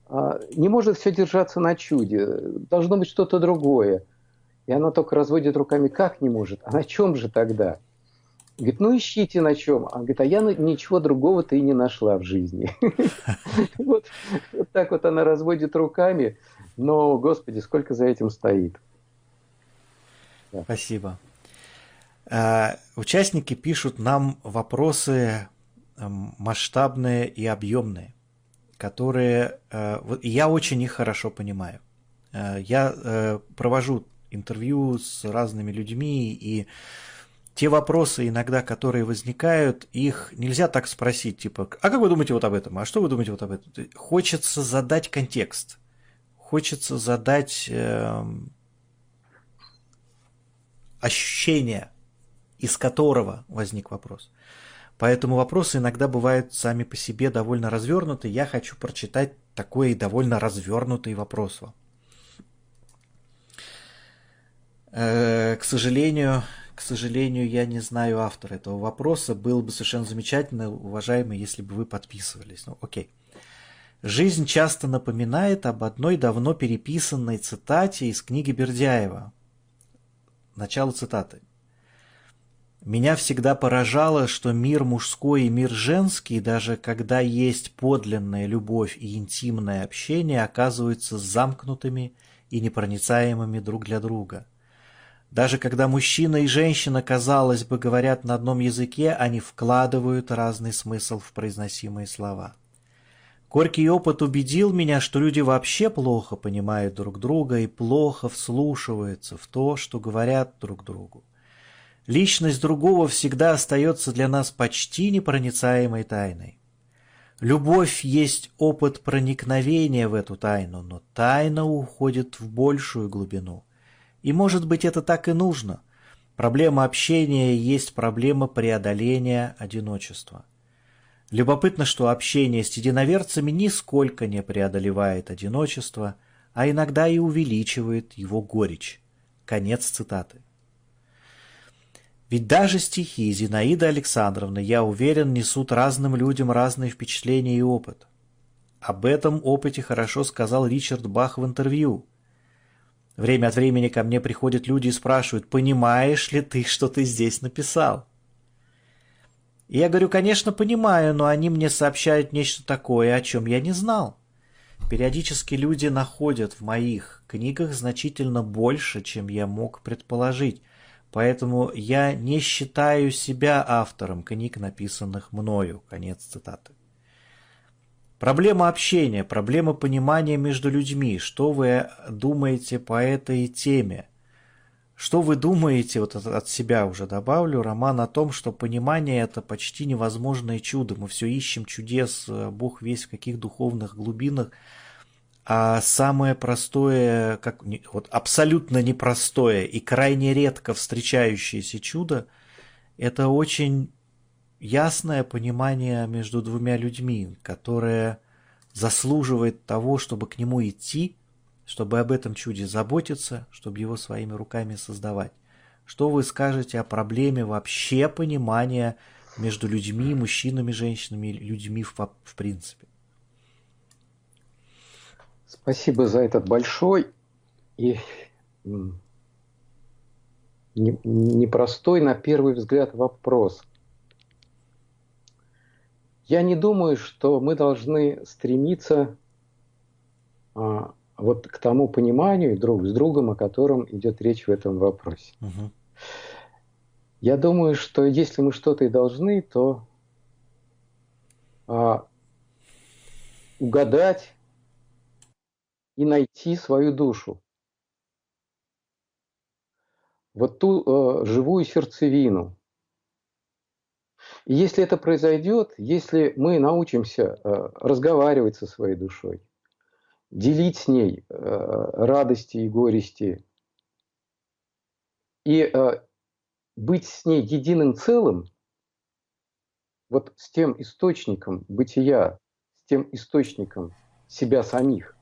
э, не может все держаться на чуде, должно быть что-то другое. И она только разводит руками, как не может, а на чем же тогда? Говорит, ну ищите на чем. А говорит, а я ничего другого-то и не нашла в жизни. Вот так вот она разводит руками. Но, Господи, сколько за этим стоит. Да. Спасибо. Э, участники пишут нам вопросы масштабные и объемные, которые э, вот, я очень их хорошо понимаю. Э, я э, провожу интервью с разными людьми, и те вопросы иногда, которые возникают, их нельзя так спросить, типа, а как вы думаете вот об этом? А что вы думаете вот об этом? Хочется задать контекст. Хочется задать э, ощущение, из которого возник вопрос. Поэтому вопросы иногда бывают сами по себе довольно развернуты. Я хочу прочитать такой довольно развернутый вопрос вам. Э, к сожалению, к сожалению, я не знаю автора этого вопроса. Было бы совершенно замечательно, уважаемые, если бы вы подписывались. Ну, окей. Жизнь часто напоминает об одной давно переписанной цитате из книги Бердяева. Начало цитаты. «Меня всегда поражало, что мир мужской и мир женский, даже когда есть подлинная любовь и интимное общение, оказываются замкнутыми и непроницаемыми друг для друга. Даже когда мужчина и женщина, казалось бы, говорят на одном языке, они вкладывают разный смысл в произносимые слова». Горький опыт убедил меня, что люди вообще плохо понимают друг друга и плохо вслушиваются в то, что говорят друг другу. Личность другого всегда остается для нас почти непроницаемой тайной. Любовь есть опыт проникновения в эту тайну, но тайна уходит в большую глубину. И, может быть, это так и нужно. Проблема общения есть проблема преодоления одиночества. Любопытно, что общение с единоверцами нисколько не преодолевает одиночество, а иногда и увеличивает его горечь. Конец цитаты. Ведь даже стихи Зинаиды Александровны, я уверен, несут разным людям разные впечатления и опыт. Об этом опыте хорошо сказал Ричард Бах в интервью. Время от времени ко мне приходят люди и спрашивают, понимаешь ли ты, что ты здесь написал? И я говорю, конечно, понимаю, но они мне сообщают нечто такое, о чем я не знал. Периодически люди находят в моих книгах значительно больше, чем я мог предположить. Поэтому я не считаю себя автором книг, написанных мною. Конец цитаты. Проблема общения, проблема понимания между людьми. Что вы думаете по этой теме? Что вы думаете, вот от себя уже добавлю, Роман, о том, что понимание – это почти невозможное чудо. Мы все ищем чудес, Бог весь в каких духовных глубинах. А самое простое, как, вот абсолютно непростое и крайне редко встречающееся чудо – это очень ясное понимание между двумя людьми, которое заслуживает того, чтобы к нему идти, чтобы об этом чуде заботиться, чтобы его своими руками создавать. Что вы скажете о проблеме вообще понимания между людьми, мужчинами, женщинами, людьми в, в принципе? Спасибо за этот большой и непростой на первый взгляд вопрос. Я не думаю, что мы должны стремиться... вот к тому пониманию друг с другом, о котором идет речь в этом вопросе. Угу. Я думаю, что если мы что-то и должны, то э, угадать и найти свою душу. Вот ту э, живую сердцевину. И если это произойдет, если мы научимся э, разговаривать со своей душой, делить с ней э, радости и горести, и э, быть с ней единым целым, вот с тем источником бытия, с тем источником себя самих,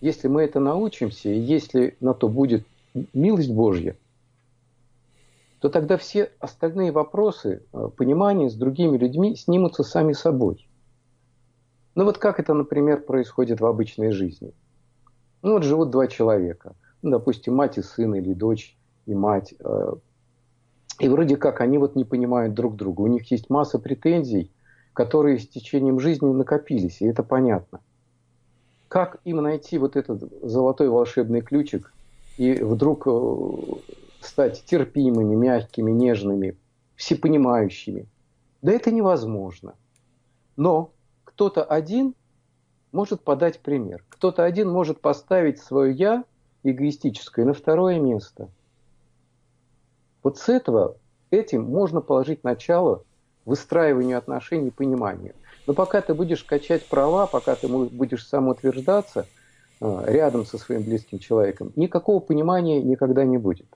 если мы это научимся, и если на то будет милость Божья, то тогда все остальные вопросы понимания с другими людьми снимутся сами собой. Ну вот как это, например, происходит в обычной жизни? Ну вот живут два человека, ну, допустим, мать и сын, или дочь и мать, и вроде как они вот не понимают друг друга, у них есть масса претензий, которые с течением жизни накопились, и это понятно. Как им найти вот этот золотой волшебный ключик и вдруг стать терпимыми, мягкими, нежными, всепонимающими? Да это невозможно. Но кто-то один может подать пример. Кто-то один может поставить свое «я» эгоистическое на второе место. Вот с этого, этим можно положить начало выстраиванию отношений и пониманию. Но пока ты будешь качать права, пока ты будешь самоутверждаться рядом со своим близким человеком, никакого понимания никогда не будет.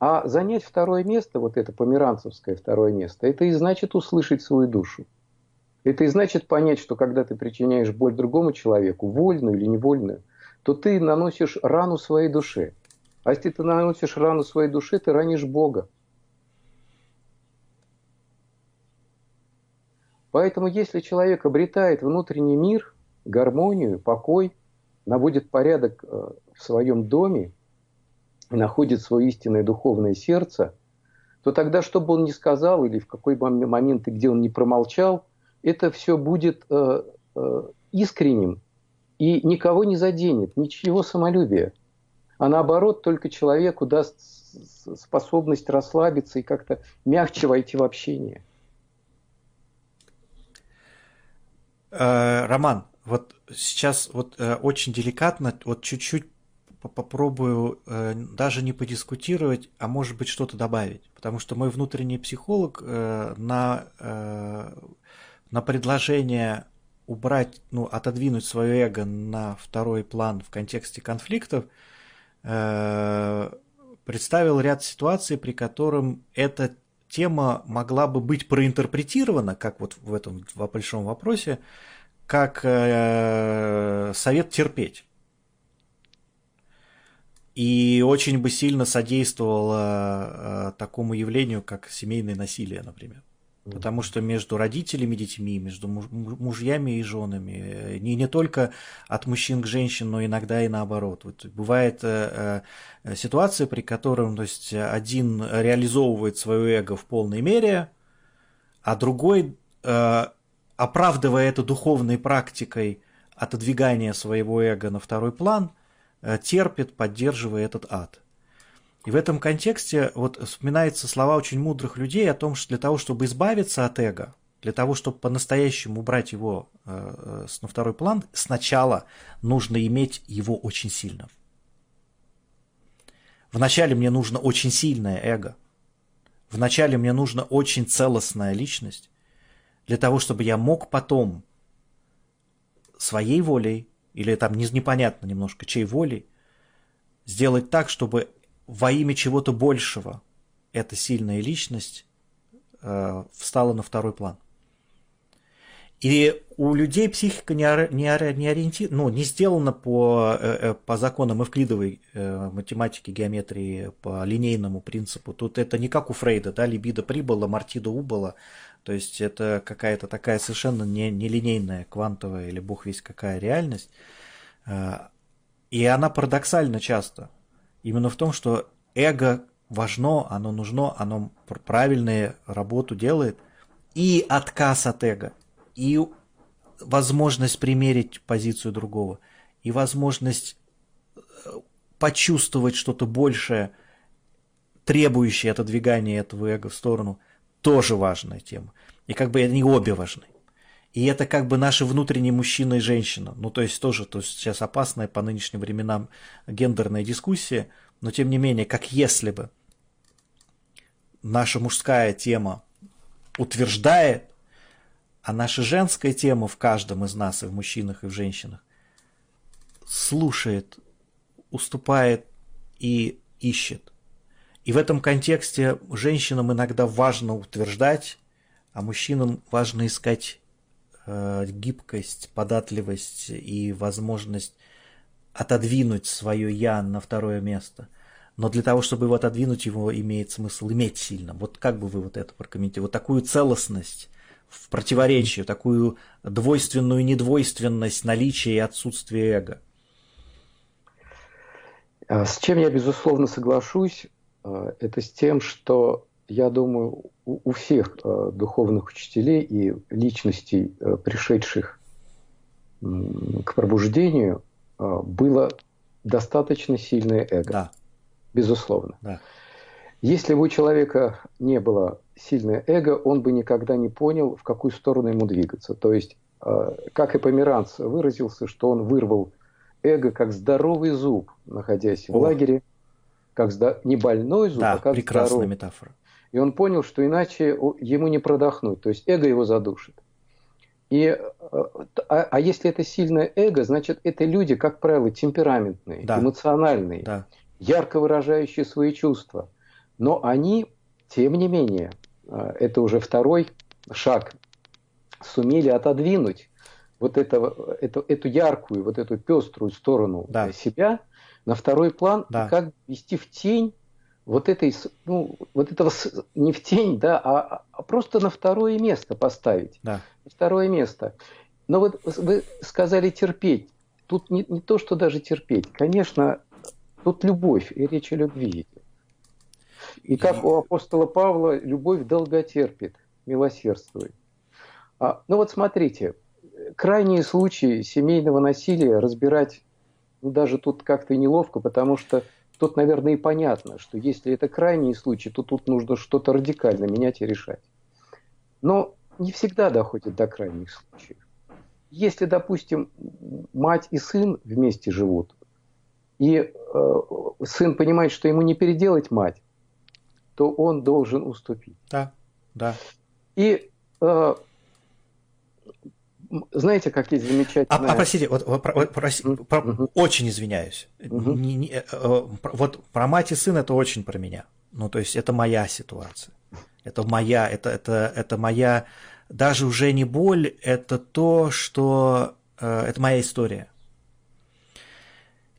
А занять второе место, вот это померанцевское второе место, это и значит услышать свою душу. Это и значит понять, что когда ты причиняешь боль другому человеку, вольную или невольную, то ты наносишь рану своей душе. А если ты наносишь рану своей душе, ты ранишь Бога. Поэтому если человек обретает внутренний мир, гармонию, покой, наводит порядок в своем доме, находит свое истинное духовное сердце, то тогда, что бы он ни сказал, или в какой момент и где он не промолчал, это все будет э, э, искренним и никого не заденет, ничего самолюбия. А наоборот, только человеку даст способность расслабиться и как-то мягче войти в общение. Э, Роман, вот сейчас вот, э, очень деликатно, вот чуть-чуть попробую э, даже не подискутировать, а может быть что-то добавить. Потому что мой внутренний психолог э, на, э, на предложение убрать, ну, отодвинуть свое эго на второй план в контексте конфликтов э, представил ряд ситуаций, при котором эта тема могла бы быть проинтерпретирована, как вот в этом в большом вопросе, как э, совет терпеть. И очень бы сильно содействовало такому явлению, как семейное насилие, например. Mm. Потому что между родителями и детьми, между мужьями и женами, не, не только от мужчин к женщин, но иногда и наоборот. Вот бывает э, ситуация, при которой, то есть, один реализовывает свое эго в полной мере, а другой, э, оправдывая это духовной практикой отодвигания своего эго на второй план, терпит, поддерживая этот ад. И в этом контексте вот вспоминаются слова очень мудрых людей о том, что для того, чтобы избавиться от эго, для того, чтобы по-настоящему убрать его э, на второй план, сначала нужно иметь его очень сильно. Вначале мне нужно очень сильное эго. Вначале мне нужна очень целостная личность, для того, чтобы я мог потом своей волей, или там непонятно немножко, чьей волей, сделать так, чтобы во имя чего-то большего эта сильная личность э, встала на второй план. И у людей психика не, ори, не, ори, не, ориенти... ну, не сделана по, э, по законам эвклидовой э, математики, геометрии, по линейному принципу. Тут это не как у Фрейда, да, либидо прибыло, мартидо убыло. То есть это какая-то такая совершенно нелинейная, квантовая или бог весть какая реальность. И она парадоксальна часто. Именно в том, что эго важно, оно нужно, оно правильную работу делает. И отказ от эго, и возможность примерить позицию другого, и возможность почувствовать что-то большее, требующее отодвигания этого эго в сторону – тоже важная тема. И как бы они обе важны. И это как бы наши внутренние мужчина и женщина. Ну, то есть тоже то есть сейчас опасная по нынешним временам гендерная дискуссия, но тем не менее, как если бы наша мужская тема утверждает, а наша женская тема в каждом из нас, и в мужчинах, и в женщинах, слушает, уступает и ищет. И в этом контексте женщинам иногда важно утверждать, а мужчинам важно искать э, гибкость, податливость и возможность отодвинуть свое «я» на второе место. Но для того, чтобы его отодвинуть, его имеет смысл иметь сильно. Вот как бы вы вот это прокомментировали? Вот такую целостность в противоречии, такую двойственную недвойственность наличия и отсутствия эго. С чем я, безусловно, соглашусь, это с тем, что, я думаю, у всех духовных учителей и личностей, пришедших к пробуждению, было достаточно сильное эго. Да. Безусловно. Да. Если бы у человека не было сильное эго, он бы никогда не понял, в какую сторону ему двигаться. То есть, как и Померанц выразился, что он вырвал эго как здоровый зуб, находясь О. в лагере, как здо... не больной зуб, да, а как прекрасная здоровый. Метафора. И он понял, что иначе ему не продохнуть, то есть эго его задушит. И, а, а если это сильное эго, значит, это люди, как правило, темпераментные, да. эмоциональные, да. ярко выражающие свои чувства. Но они, тем не менее, это уже второй шаг, сумели отодвинуть вот этого, эту, эту яркую, вот эту пеструю сторону да. себя на второй план, да. как вести в тень вот, этой, ну, вот этого, не в тень, да, а, а просто на второе место поставить. Да. На второе место. Но вот вы сказали терпеть. Тут не, не то, что даже терпеть. Конечно, тут любовь, и речь о любви. И как у апостола Павла, любовь долготерпит, милосердствует. А, ну вот смотрите, крайние случаи семейного насилия разбирать, ну, даже тут как-то неловко, потому что тут, наверное, и понятно, что если это крайние случаи, то тут нужно что-то радикально менять и решать. Но не всегда доходит до крайних случаев. Если, допустим, мать и сын вместе живут, и э, сын понимает, что ему не переделать мать, то он должен уступить. Да, да. И э, знаете, как есть замечательные... А, а простите, вот, вот, вот, проси, mm-hmm. про, очень извиняюсь. Mm-hmm. Не, не, э, вот про мать и сын это очень про меня. Ну, то есть это моя ситуация. Это моя, это, это, это моя... Даже уже не боль, это то, что... Э, это моя история.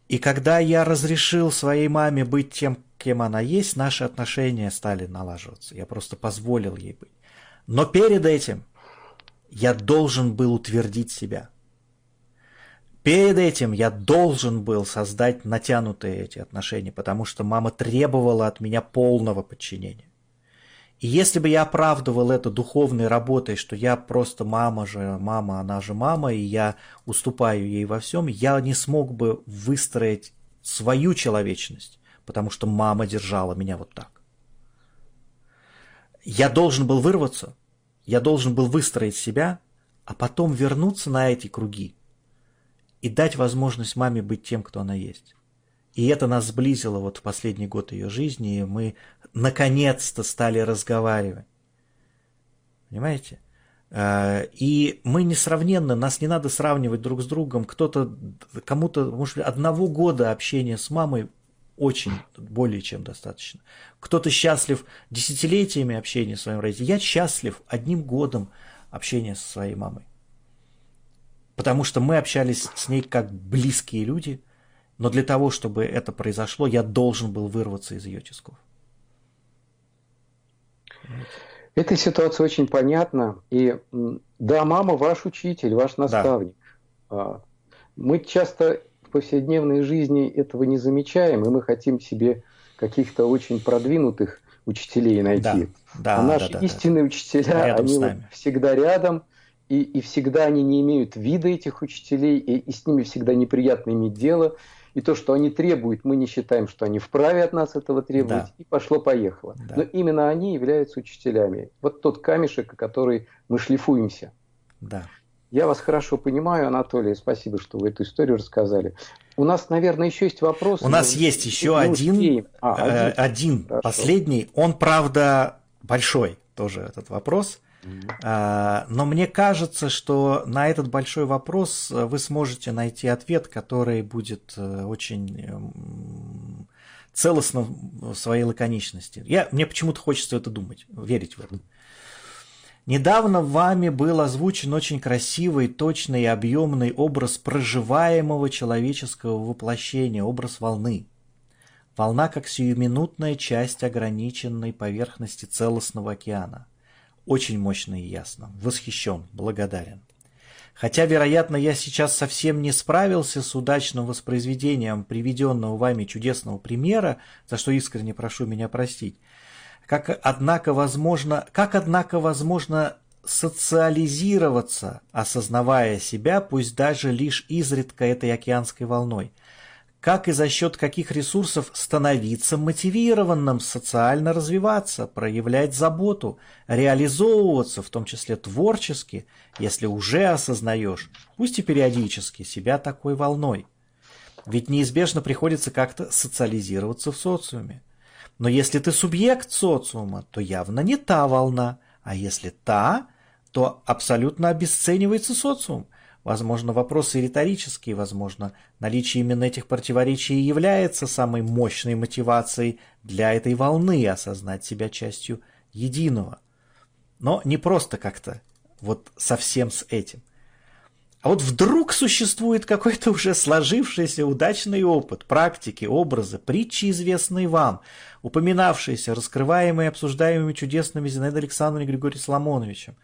И когда я разрешил своей маме быть тем, кем она есть, наши отношения стали налаживаться. Я просто позволил ей быть. Но перед этим я должен был утвердить себя. Перед этим я должен был создать натянутые эти отношения, потому что мама требовала от меня полного подчинения. И если бы я оправдывал это духовной работой, что я просто мама же, мама, она же мама, и я уступаю ей во всем, я не смог бы выстроить свою человечность, потому что мама держала меня вот так. Я должен был вырваться, я должен был выстроить себя, а потом вернуться на эти круги и дать возможность маме быть тем, кто она есть. И это нас сблизило вот в последний год ее жизни, и мы наконец-то стали разговаривать. Понимаете? И мы несравненно, нас не надо сравнивать друг с другом. Кто-то, кому-то, может быть, одного года общения с мамой очень, более чем достаточно. Кто-то счастлив десятилетиями общения с своим родителем. Я счастлив одним годом общения со своей мамой. Потому что мы общались с ней как близкие люди. Но для того, чтобы это произошло, я должен был вырваться из ее тисков. Эта ситуация очень понятна. И да, мама ваш учитель, ваш наставник. Да. Мы часто в повседневной жизни этого не замечаем, и мы хотим себе каких-то очень продвинутых учителей найти. Да, да, а наши да, да, истинные да, учителя, они всегда рядом. И, и всегда они не имеют вида этих учителей, и, и с ними всегда неприятно иметь дело. И то, что они требуют, мы не считаем, что они вправе от нас этого требовать. Да. И пошло-поехало. Да. Но именно они являются учителями. Вот тот камешек, который мы шлифуемся. Да. Я вас хорошо понимаю, Анатолий, спасибо, что вы эту историю рассказали. У нас, наверное, еще есть вопрос. У нас есть еще один, а, один. один последний. Он, правда, большой тоже этот вопрос. Mm-hmm. Но мне кажется, что на этот большой вопрос вы сможете найти ответ, который будет очень целостно в своей лаконичности. Я, мне почему-то хочется это думать, верить в это. Недавно вами был озвучен очень красивый, точный и объемный образ проживаемого человеческого воплощения, образ волны. Волна как сиюминутная часть ограниченной поверхности целостного океана. Очень мощно и ясно. Восхищен, благодарен. Хотя, вероятно, я сейчас совсем не справился с удачным воспроизведением приведенного вами чудесного примера, за что искренне прошу меня простить. Как, однако, возможно, как, однако, возможно социализироваться, осознавая себя, пусть даже лишь изредка этой океанской волной? Как и за счет каких ресурсов становиться мотивированным, социально развиваться, проявлять заботу, реализовываться, в том числе творчески, если уже осознаешь, пусть и периодически, себя такой волной? Ведь неизбежно приходится как-то социализироваться в социуме. Но если ты субъект социума, то явно не та волна, а если та, то абсолютно обесценивается социум. Возможно, вопросы риторические, возможно, наличие именно этих противоречий является самой мощной мотивацией для этой волны осознать себя частью единого. Но не просто как-то вот совсем с этим. А вот вдруг существует какой-то уже сложившийся удачный опыт, практики, образы, притчи, известные вам, упоминавшиеся, раскрываемые, обсуждаемые чудесными Зинаидой Александровной и Григорием Соломоновичем,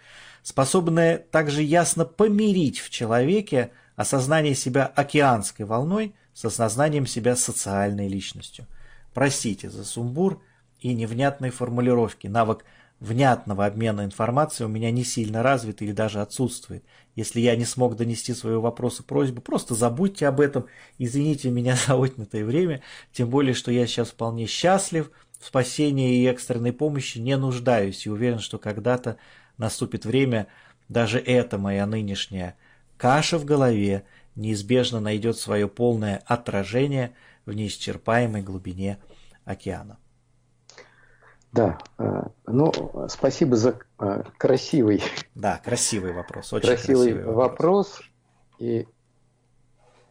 способные также ясно помирить в человеке осознание себя океанской волной с осознанием себя социальной личностью. Простите за сумбур и невнятные формулировки. Навык внятного обмена информацией у меня не сильно развит или даже отсутствует. Если я не смог донести свои вопросы, просьбы, просто забудьте об этом, извините меня за отнятое время, тем более, что я сейчас вполне счастлив, в спасении и экстренной помощи не нуждаюсь и уверен, что когда-то наступит время, даже эта моя нынешняя каша в голове неизбежно найдет свое полное отражение в неисчерпаемой глубине океана. Да, ну, спасибо за красивый... Да, красивый вопрос, очень красивый, красивый вопрос. вопрос. И,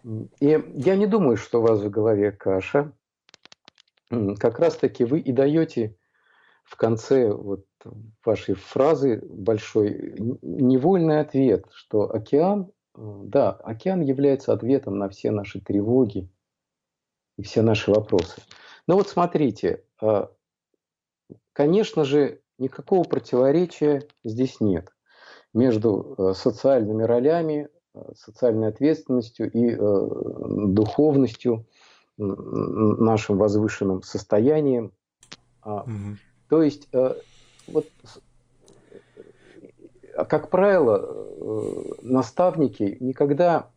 и я не думаю, что у вас в голове каша. Как раз-таки вы и даете в конце вот вашей фразы большой невольный ответ, что океан, да, океан является ответом на все наши тревоги и все наши вопросы. Но вот смотрите... Конечно же, никакого противоречия здесь нет между социальными ролями, социальной ответственностью и духовностью, нашим возвышенным состоянием. Mm-hmm. То есть, вот, как правило, наставники никогда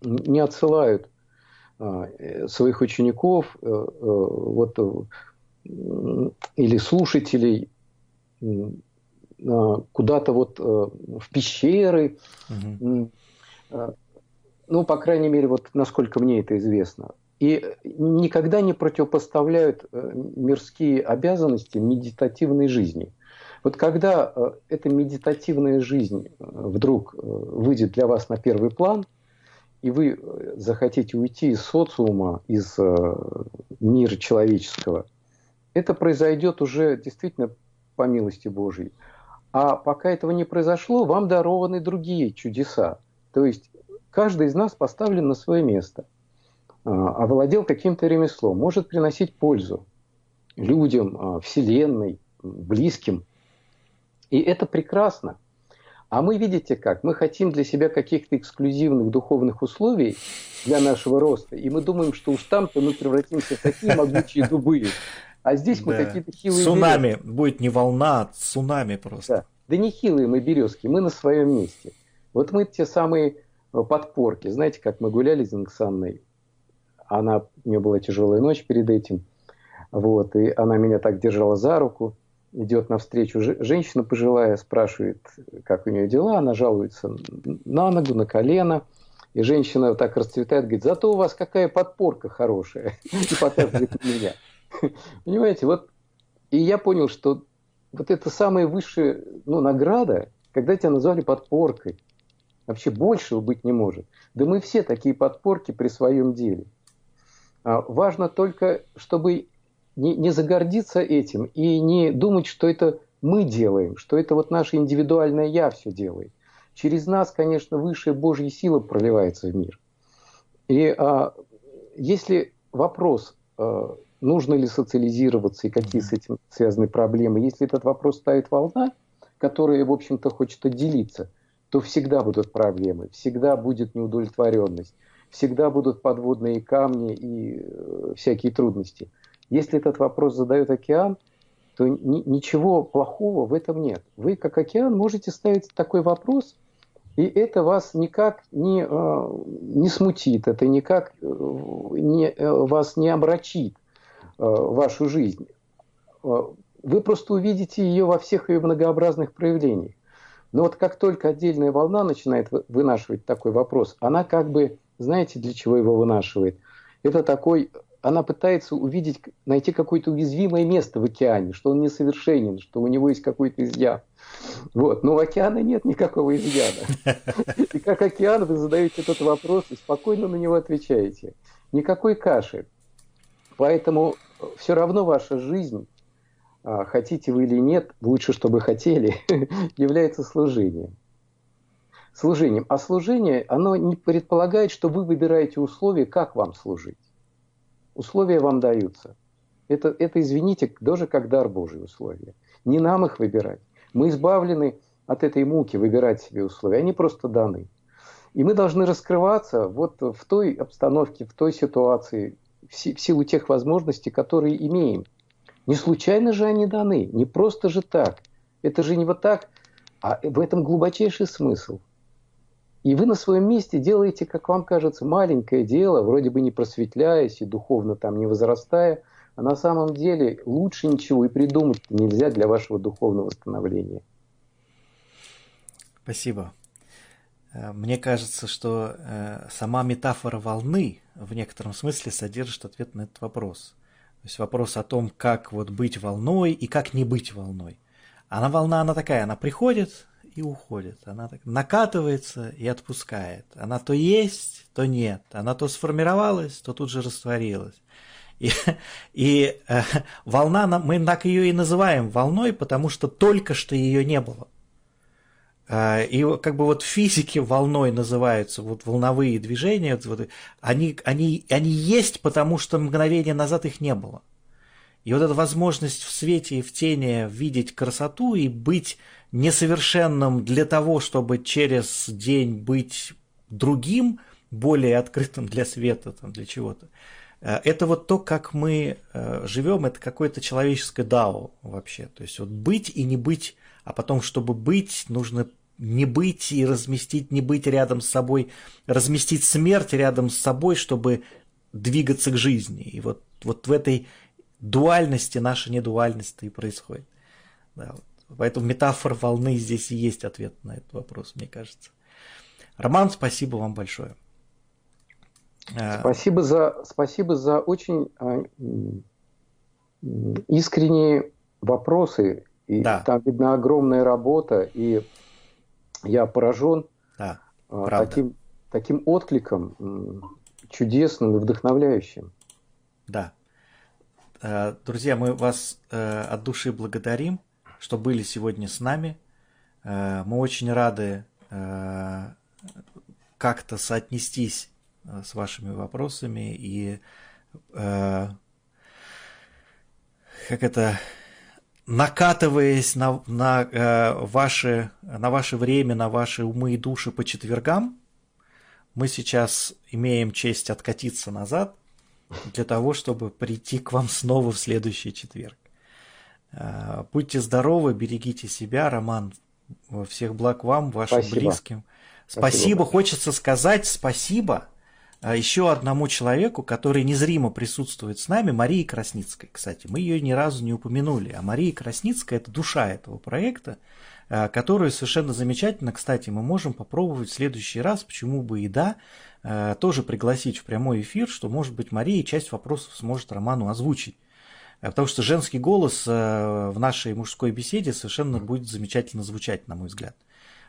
не отсылают своих учеников вот или слушателей куда-то вот в пещеры. Угу. Ну, по крайней мере, вот насколько мне это известно. И никогда не противопоставляют мирские обязанности медитативной жизни. Вот когда эта медитативная жизнь вдруг выйдет для вас на первый план, и вы захотите уйти из социума, из мира человеческого, это произойдет уже действительно по милости Божьей. А пока этого не произошло, вам дарованы другие чудеса. То есть каждый из нас поставлен на свое место, овладел каким-то ремеслом, может приносить пользу людям, вселенной, близким. И это прекрасно. А мы, видите как, мы хотим для себя каких-то эксклюзивных духовных условий для нашего роста, и мы думаем, что уж там-то мы превратимся в такие могучие дубы. А здесь да. мы какие-то хилые цунами. Березки. Будет не волна, а цунами просто. Да. да не хилые мы березки, мы на своем месте. Вот мы те самые подпорки. Знаете, как мы гуляли с Оксаной? Она, у нее была тяжелая ночь перед этим. Вот, и она меня так держала за руку. идет навстречу женщина пожилая, спрашивает, как у нее дела, она жалуется на ногу, на колено, и женщина так расцветает, говорит, зато у вас какая подпорка хорошая, и показывает меня. Понимаете, вот, и я понял, что вот это самая высшая награда, когда тебя назвали подпоркой, вообще большего быть не может. Да мы все такие подпорки при своем деле. Важно только, чтобы не, не загордиться этим и не думать, что это мы делаем, что это вот наше индивидуальное «я» все делает. Через нас, конечно, высшая Божья сила проливается в мир. И а, если вопрос, а, нужно ли социализироваться и какие с этим связаны проблемы, если этот вопрос ставит волна, которая, в общем-то, хочет отделиться, то всегда будут проблемы, всегда будет неудовлетворенность, всегда будут подводные камни и э, всякие трудности. Если этот вопрос задает океан, то ни, ничего плохого в этом нет. Вы, как океан, можете ставить такой вопрос, и это вас никак не, э, не смутит, это никак э, не, э, вас не омрачит, э, вашу жизнь. Вы просто увидите ее во всех ее многообразных проявлениях. Но вот как только отдельная волна начинает вынашивать такой вопрос, она как бы, знаете, для чего его вынашивает? Это такой... Она пытается увидеть, найти какое-то уязвимое место в океане, что он несовершенен, что у него есть какой-то изъян. Вот. Но у океана нет никакого изъяна. И как океан вы задаете этот вопрос и спокойно на него отвечаете. Никакой каши. Поэтому все равно ваша жизнь, хотите вы или нет, лучше, чтобы хотели, является служением. Служением. А служение, оно не предполагает, что вы выбираете условия, как вам служить. Условия вам даются. Это, это, извините, даже как дар Божий условия. Не нам их выбирать. Мы избавлены от этой муки выбирать себе условия. Они просто даны. И мы должны раскрываться вот в той обстановке, в той ситуации, в силу тех возможностей, которые имеем. Не случайно же они даны. Не просто же так. Это же не вот так, а в этом глубочайший смысл. И вы на своем месте делаете, как вам кажется, маленькое дело, вроде бы не просветляясь и духовно там не возрастая, а на самом деле лучше ничего и придумать нельзя для вашего духовного становления. Спасибо. Мне кажется, что сама метафора волны в некотором смысле содержит ответ на этот вопрос. То есть вопрос о том, как вот быть волной и как не быть волной. Она волна, она такая, она приходит... и уходит. Она так накатывается и отпускает. Она то есть, то нет. Она то сформировалась, то тут же растворилась. И, и э, волна, мы так ее и называем волной, потому что только что ее не было. Э, и как бы вот в физике волной называются вот волновые движения. Вот, они, они, они есть, потому что мгновение назад их не было. И вот эта возможность в свете и в тени видеть красоту и быть несовершенным для того, чтобы через день быть другим, более открытым для света, там, для чего-то. Это вот то, как мы живем, это какое-то человеческое дао вообще. То есть вот быть и не быть, а потом, чтобы быть, нужно не быть и разместить, не быть рядом с собой, разместить смерть рядом с собой, чтобы двигаться к жизни. И вот, вот в этой... дуальности, наша недуальность и происходит. Да, вот. Поэтому метафора волны здесь и есть ответ на этот вопрос, мне кажется. Роман, спасибо вам большое. Спасибо за, спасибо за очень искренние вопросы. И да. Там видна огромная работа, и я поражен да, таким, таким откликом чудесным и вдохновляющим. Да. Друзья, мы вас от души благодарим, что были сегодня с нами. Мы очень рады как-то соотнестись с вашими вопросами и как это, накатываясь на, на, ваши, на ваше время, на ваши умы и души по четвергам, мы сейчас имеем честь откатиться назад, для того, чтобы прийти к вам снова в следующий четверг. Будьте здоровы, берегите себя, Роман. Всех благ вам, вашим спасибо. Близким. Спасибо. Спасибо. Хочется сказать спасибо еще одному человеку, который незримо присутствует с нами, Марии Красницкой. Кстати, мы ее ни разу не упомянули. А Мария Красницкая – это душа этого проекта, которую совершенно замечательно, кстати, мы можем попробовать в следующий раз, почему бы и да, тоже пригласить в прямой эфир, что, может быть, Мария часть вопросов сможет Роману озвучить. Потому что женский голос в нашей мужской беседе совершенно будет замечательно звучать, на мой взгляд.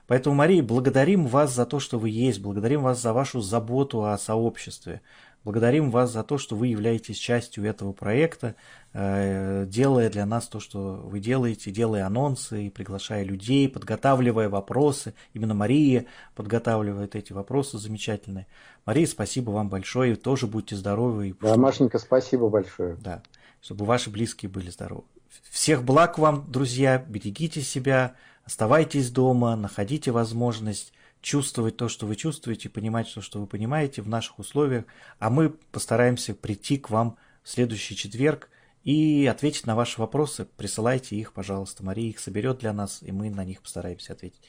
Поэтому, Мария, благодарим вас за то, что вы есть, благодарим вас за вашу заботу о сообществе, благодарим вас за то, что вы являетесь частью этого проекта, делая для нас то, что вы делаете, делая анонсы, и приглашая людей, подготавливая вопросы. Именно Мария подготавливает эти вопросы замечательные. Мария, спасибо вам большое, тоже будьте здоровы. Да, Машенька, спасибо большое. Да, чтобы ваши близкие были здоровы. Всех благ вам, друзья, берегите себя. Оставайтесь дома, находите возможность чувствовать то, что вы чувствуете, понимать то, что вы понимаете в наших условиях. А мы постараемся прийти к вам в следующий четверг и ответить на ваши вопросы. Присылайте их, пожалуйста. Мария их соберет для нас, и мы на них постараемся ответить.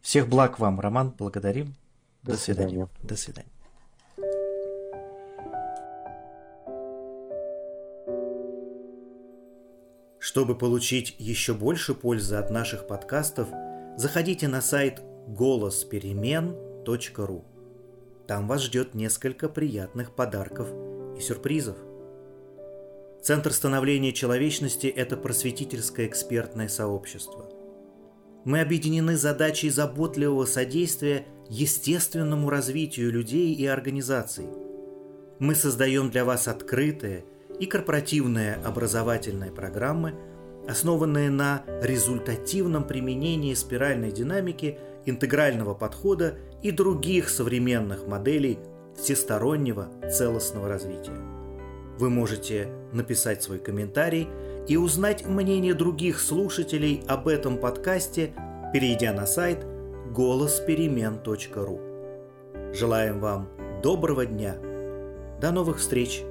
Всех благ вам, Роман. Благодарим. До, До свидания. свидания. До свидания. Чтобы получить еще больше пользы от наших подкастов, заходите на сайт голос перемен точка ру. Там вас ждет несколько приятных подарков и сюрпризов. Центр становления человечности – это просветительское экспертное сообщество. Мы объединены задачей заботливого содействия естественному развитию людей и организаций. Мы создаем для вас открытые и корпоративные образовательные программы, основанные на результативном применении спиральной динамики, интегрального подхода и других современных моделей всестороннего целостного развития. Вы можете написать свой комментарий и узнать мнение других слушателей об этом подкасте, перейдя на сайт голос перемен точка ру. Желаем вам доброго дня. До новых встреч!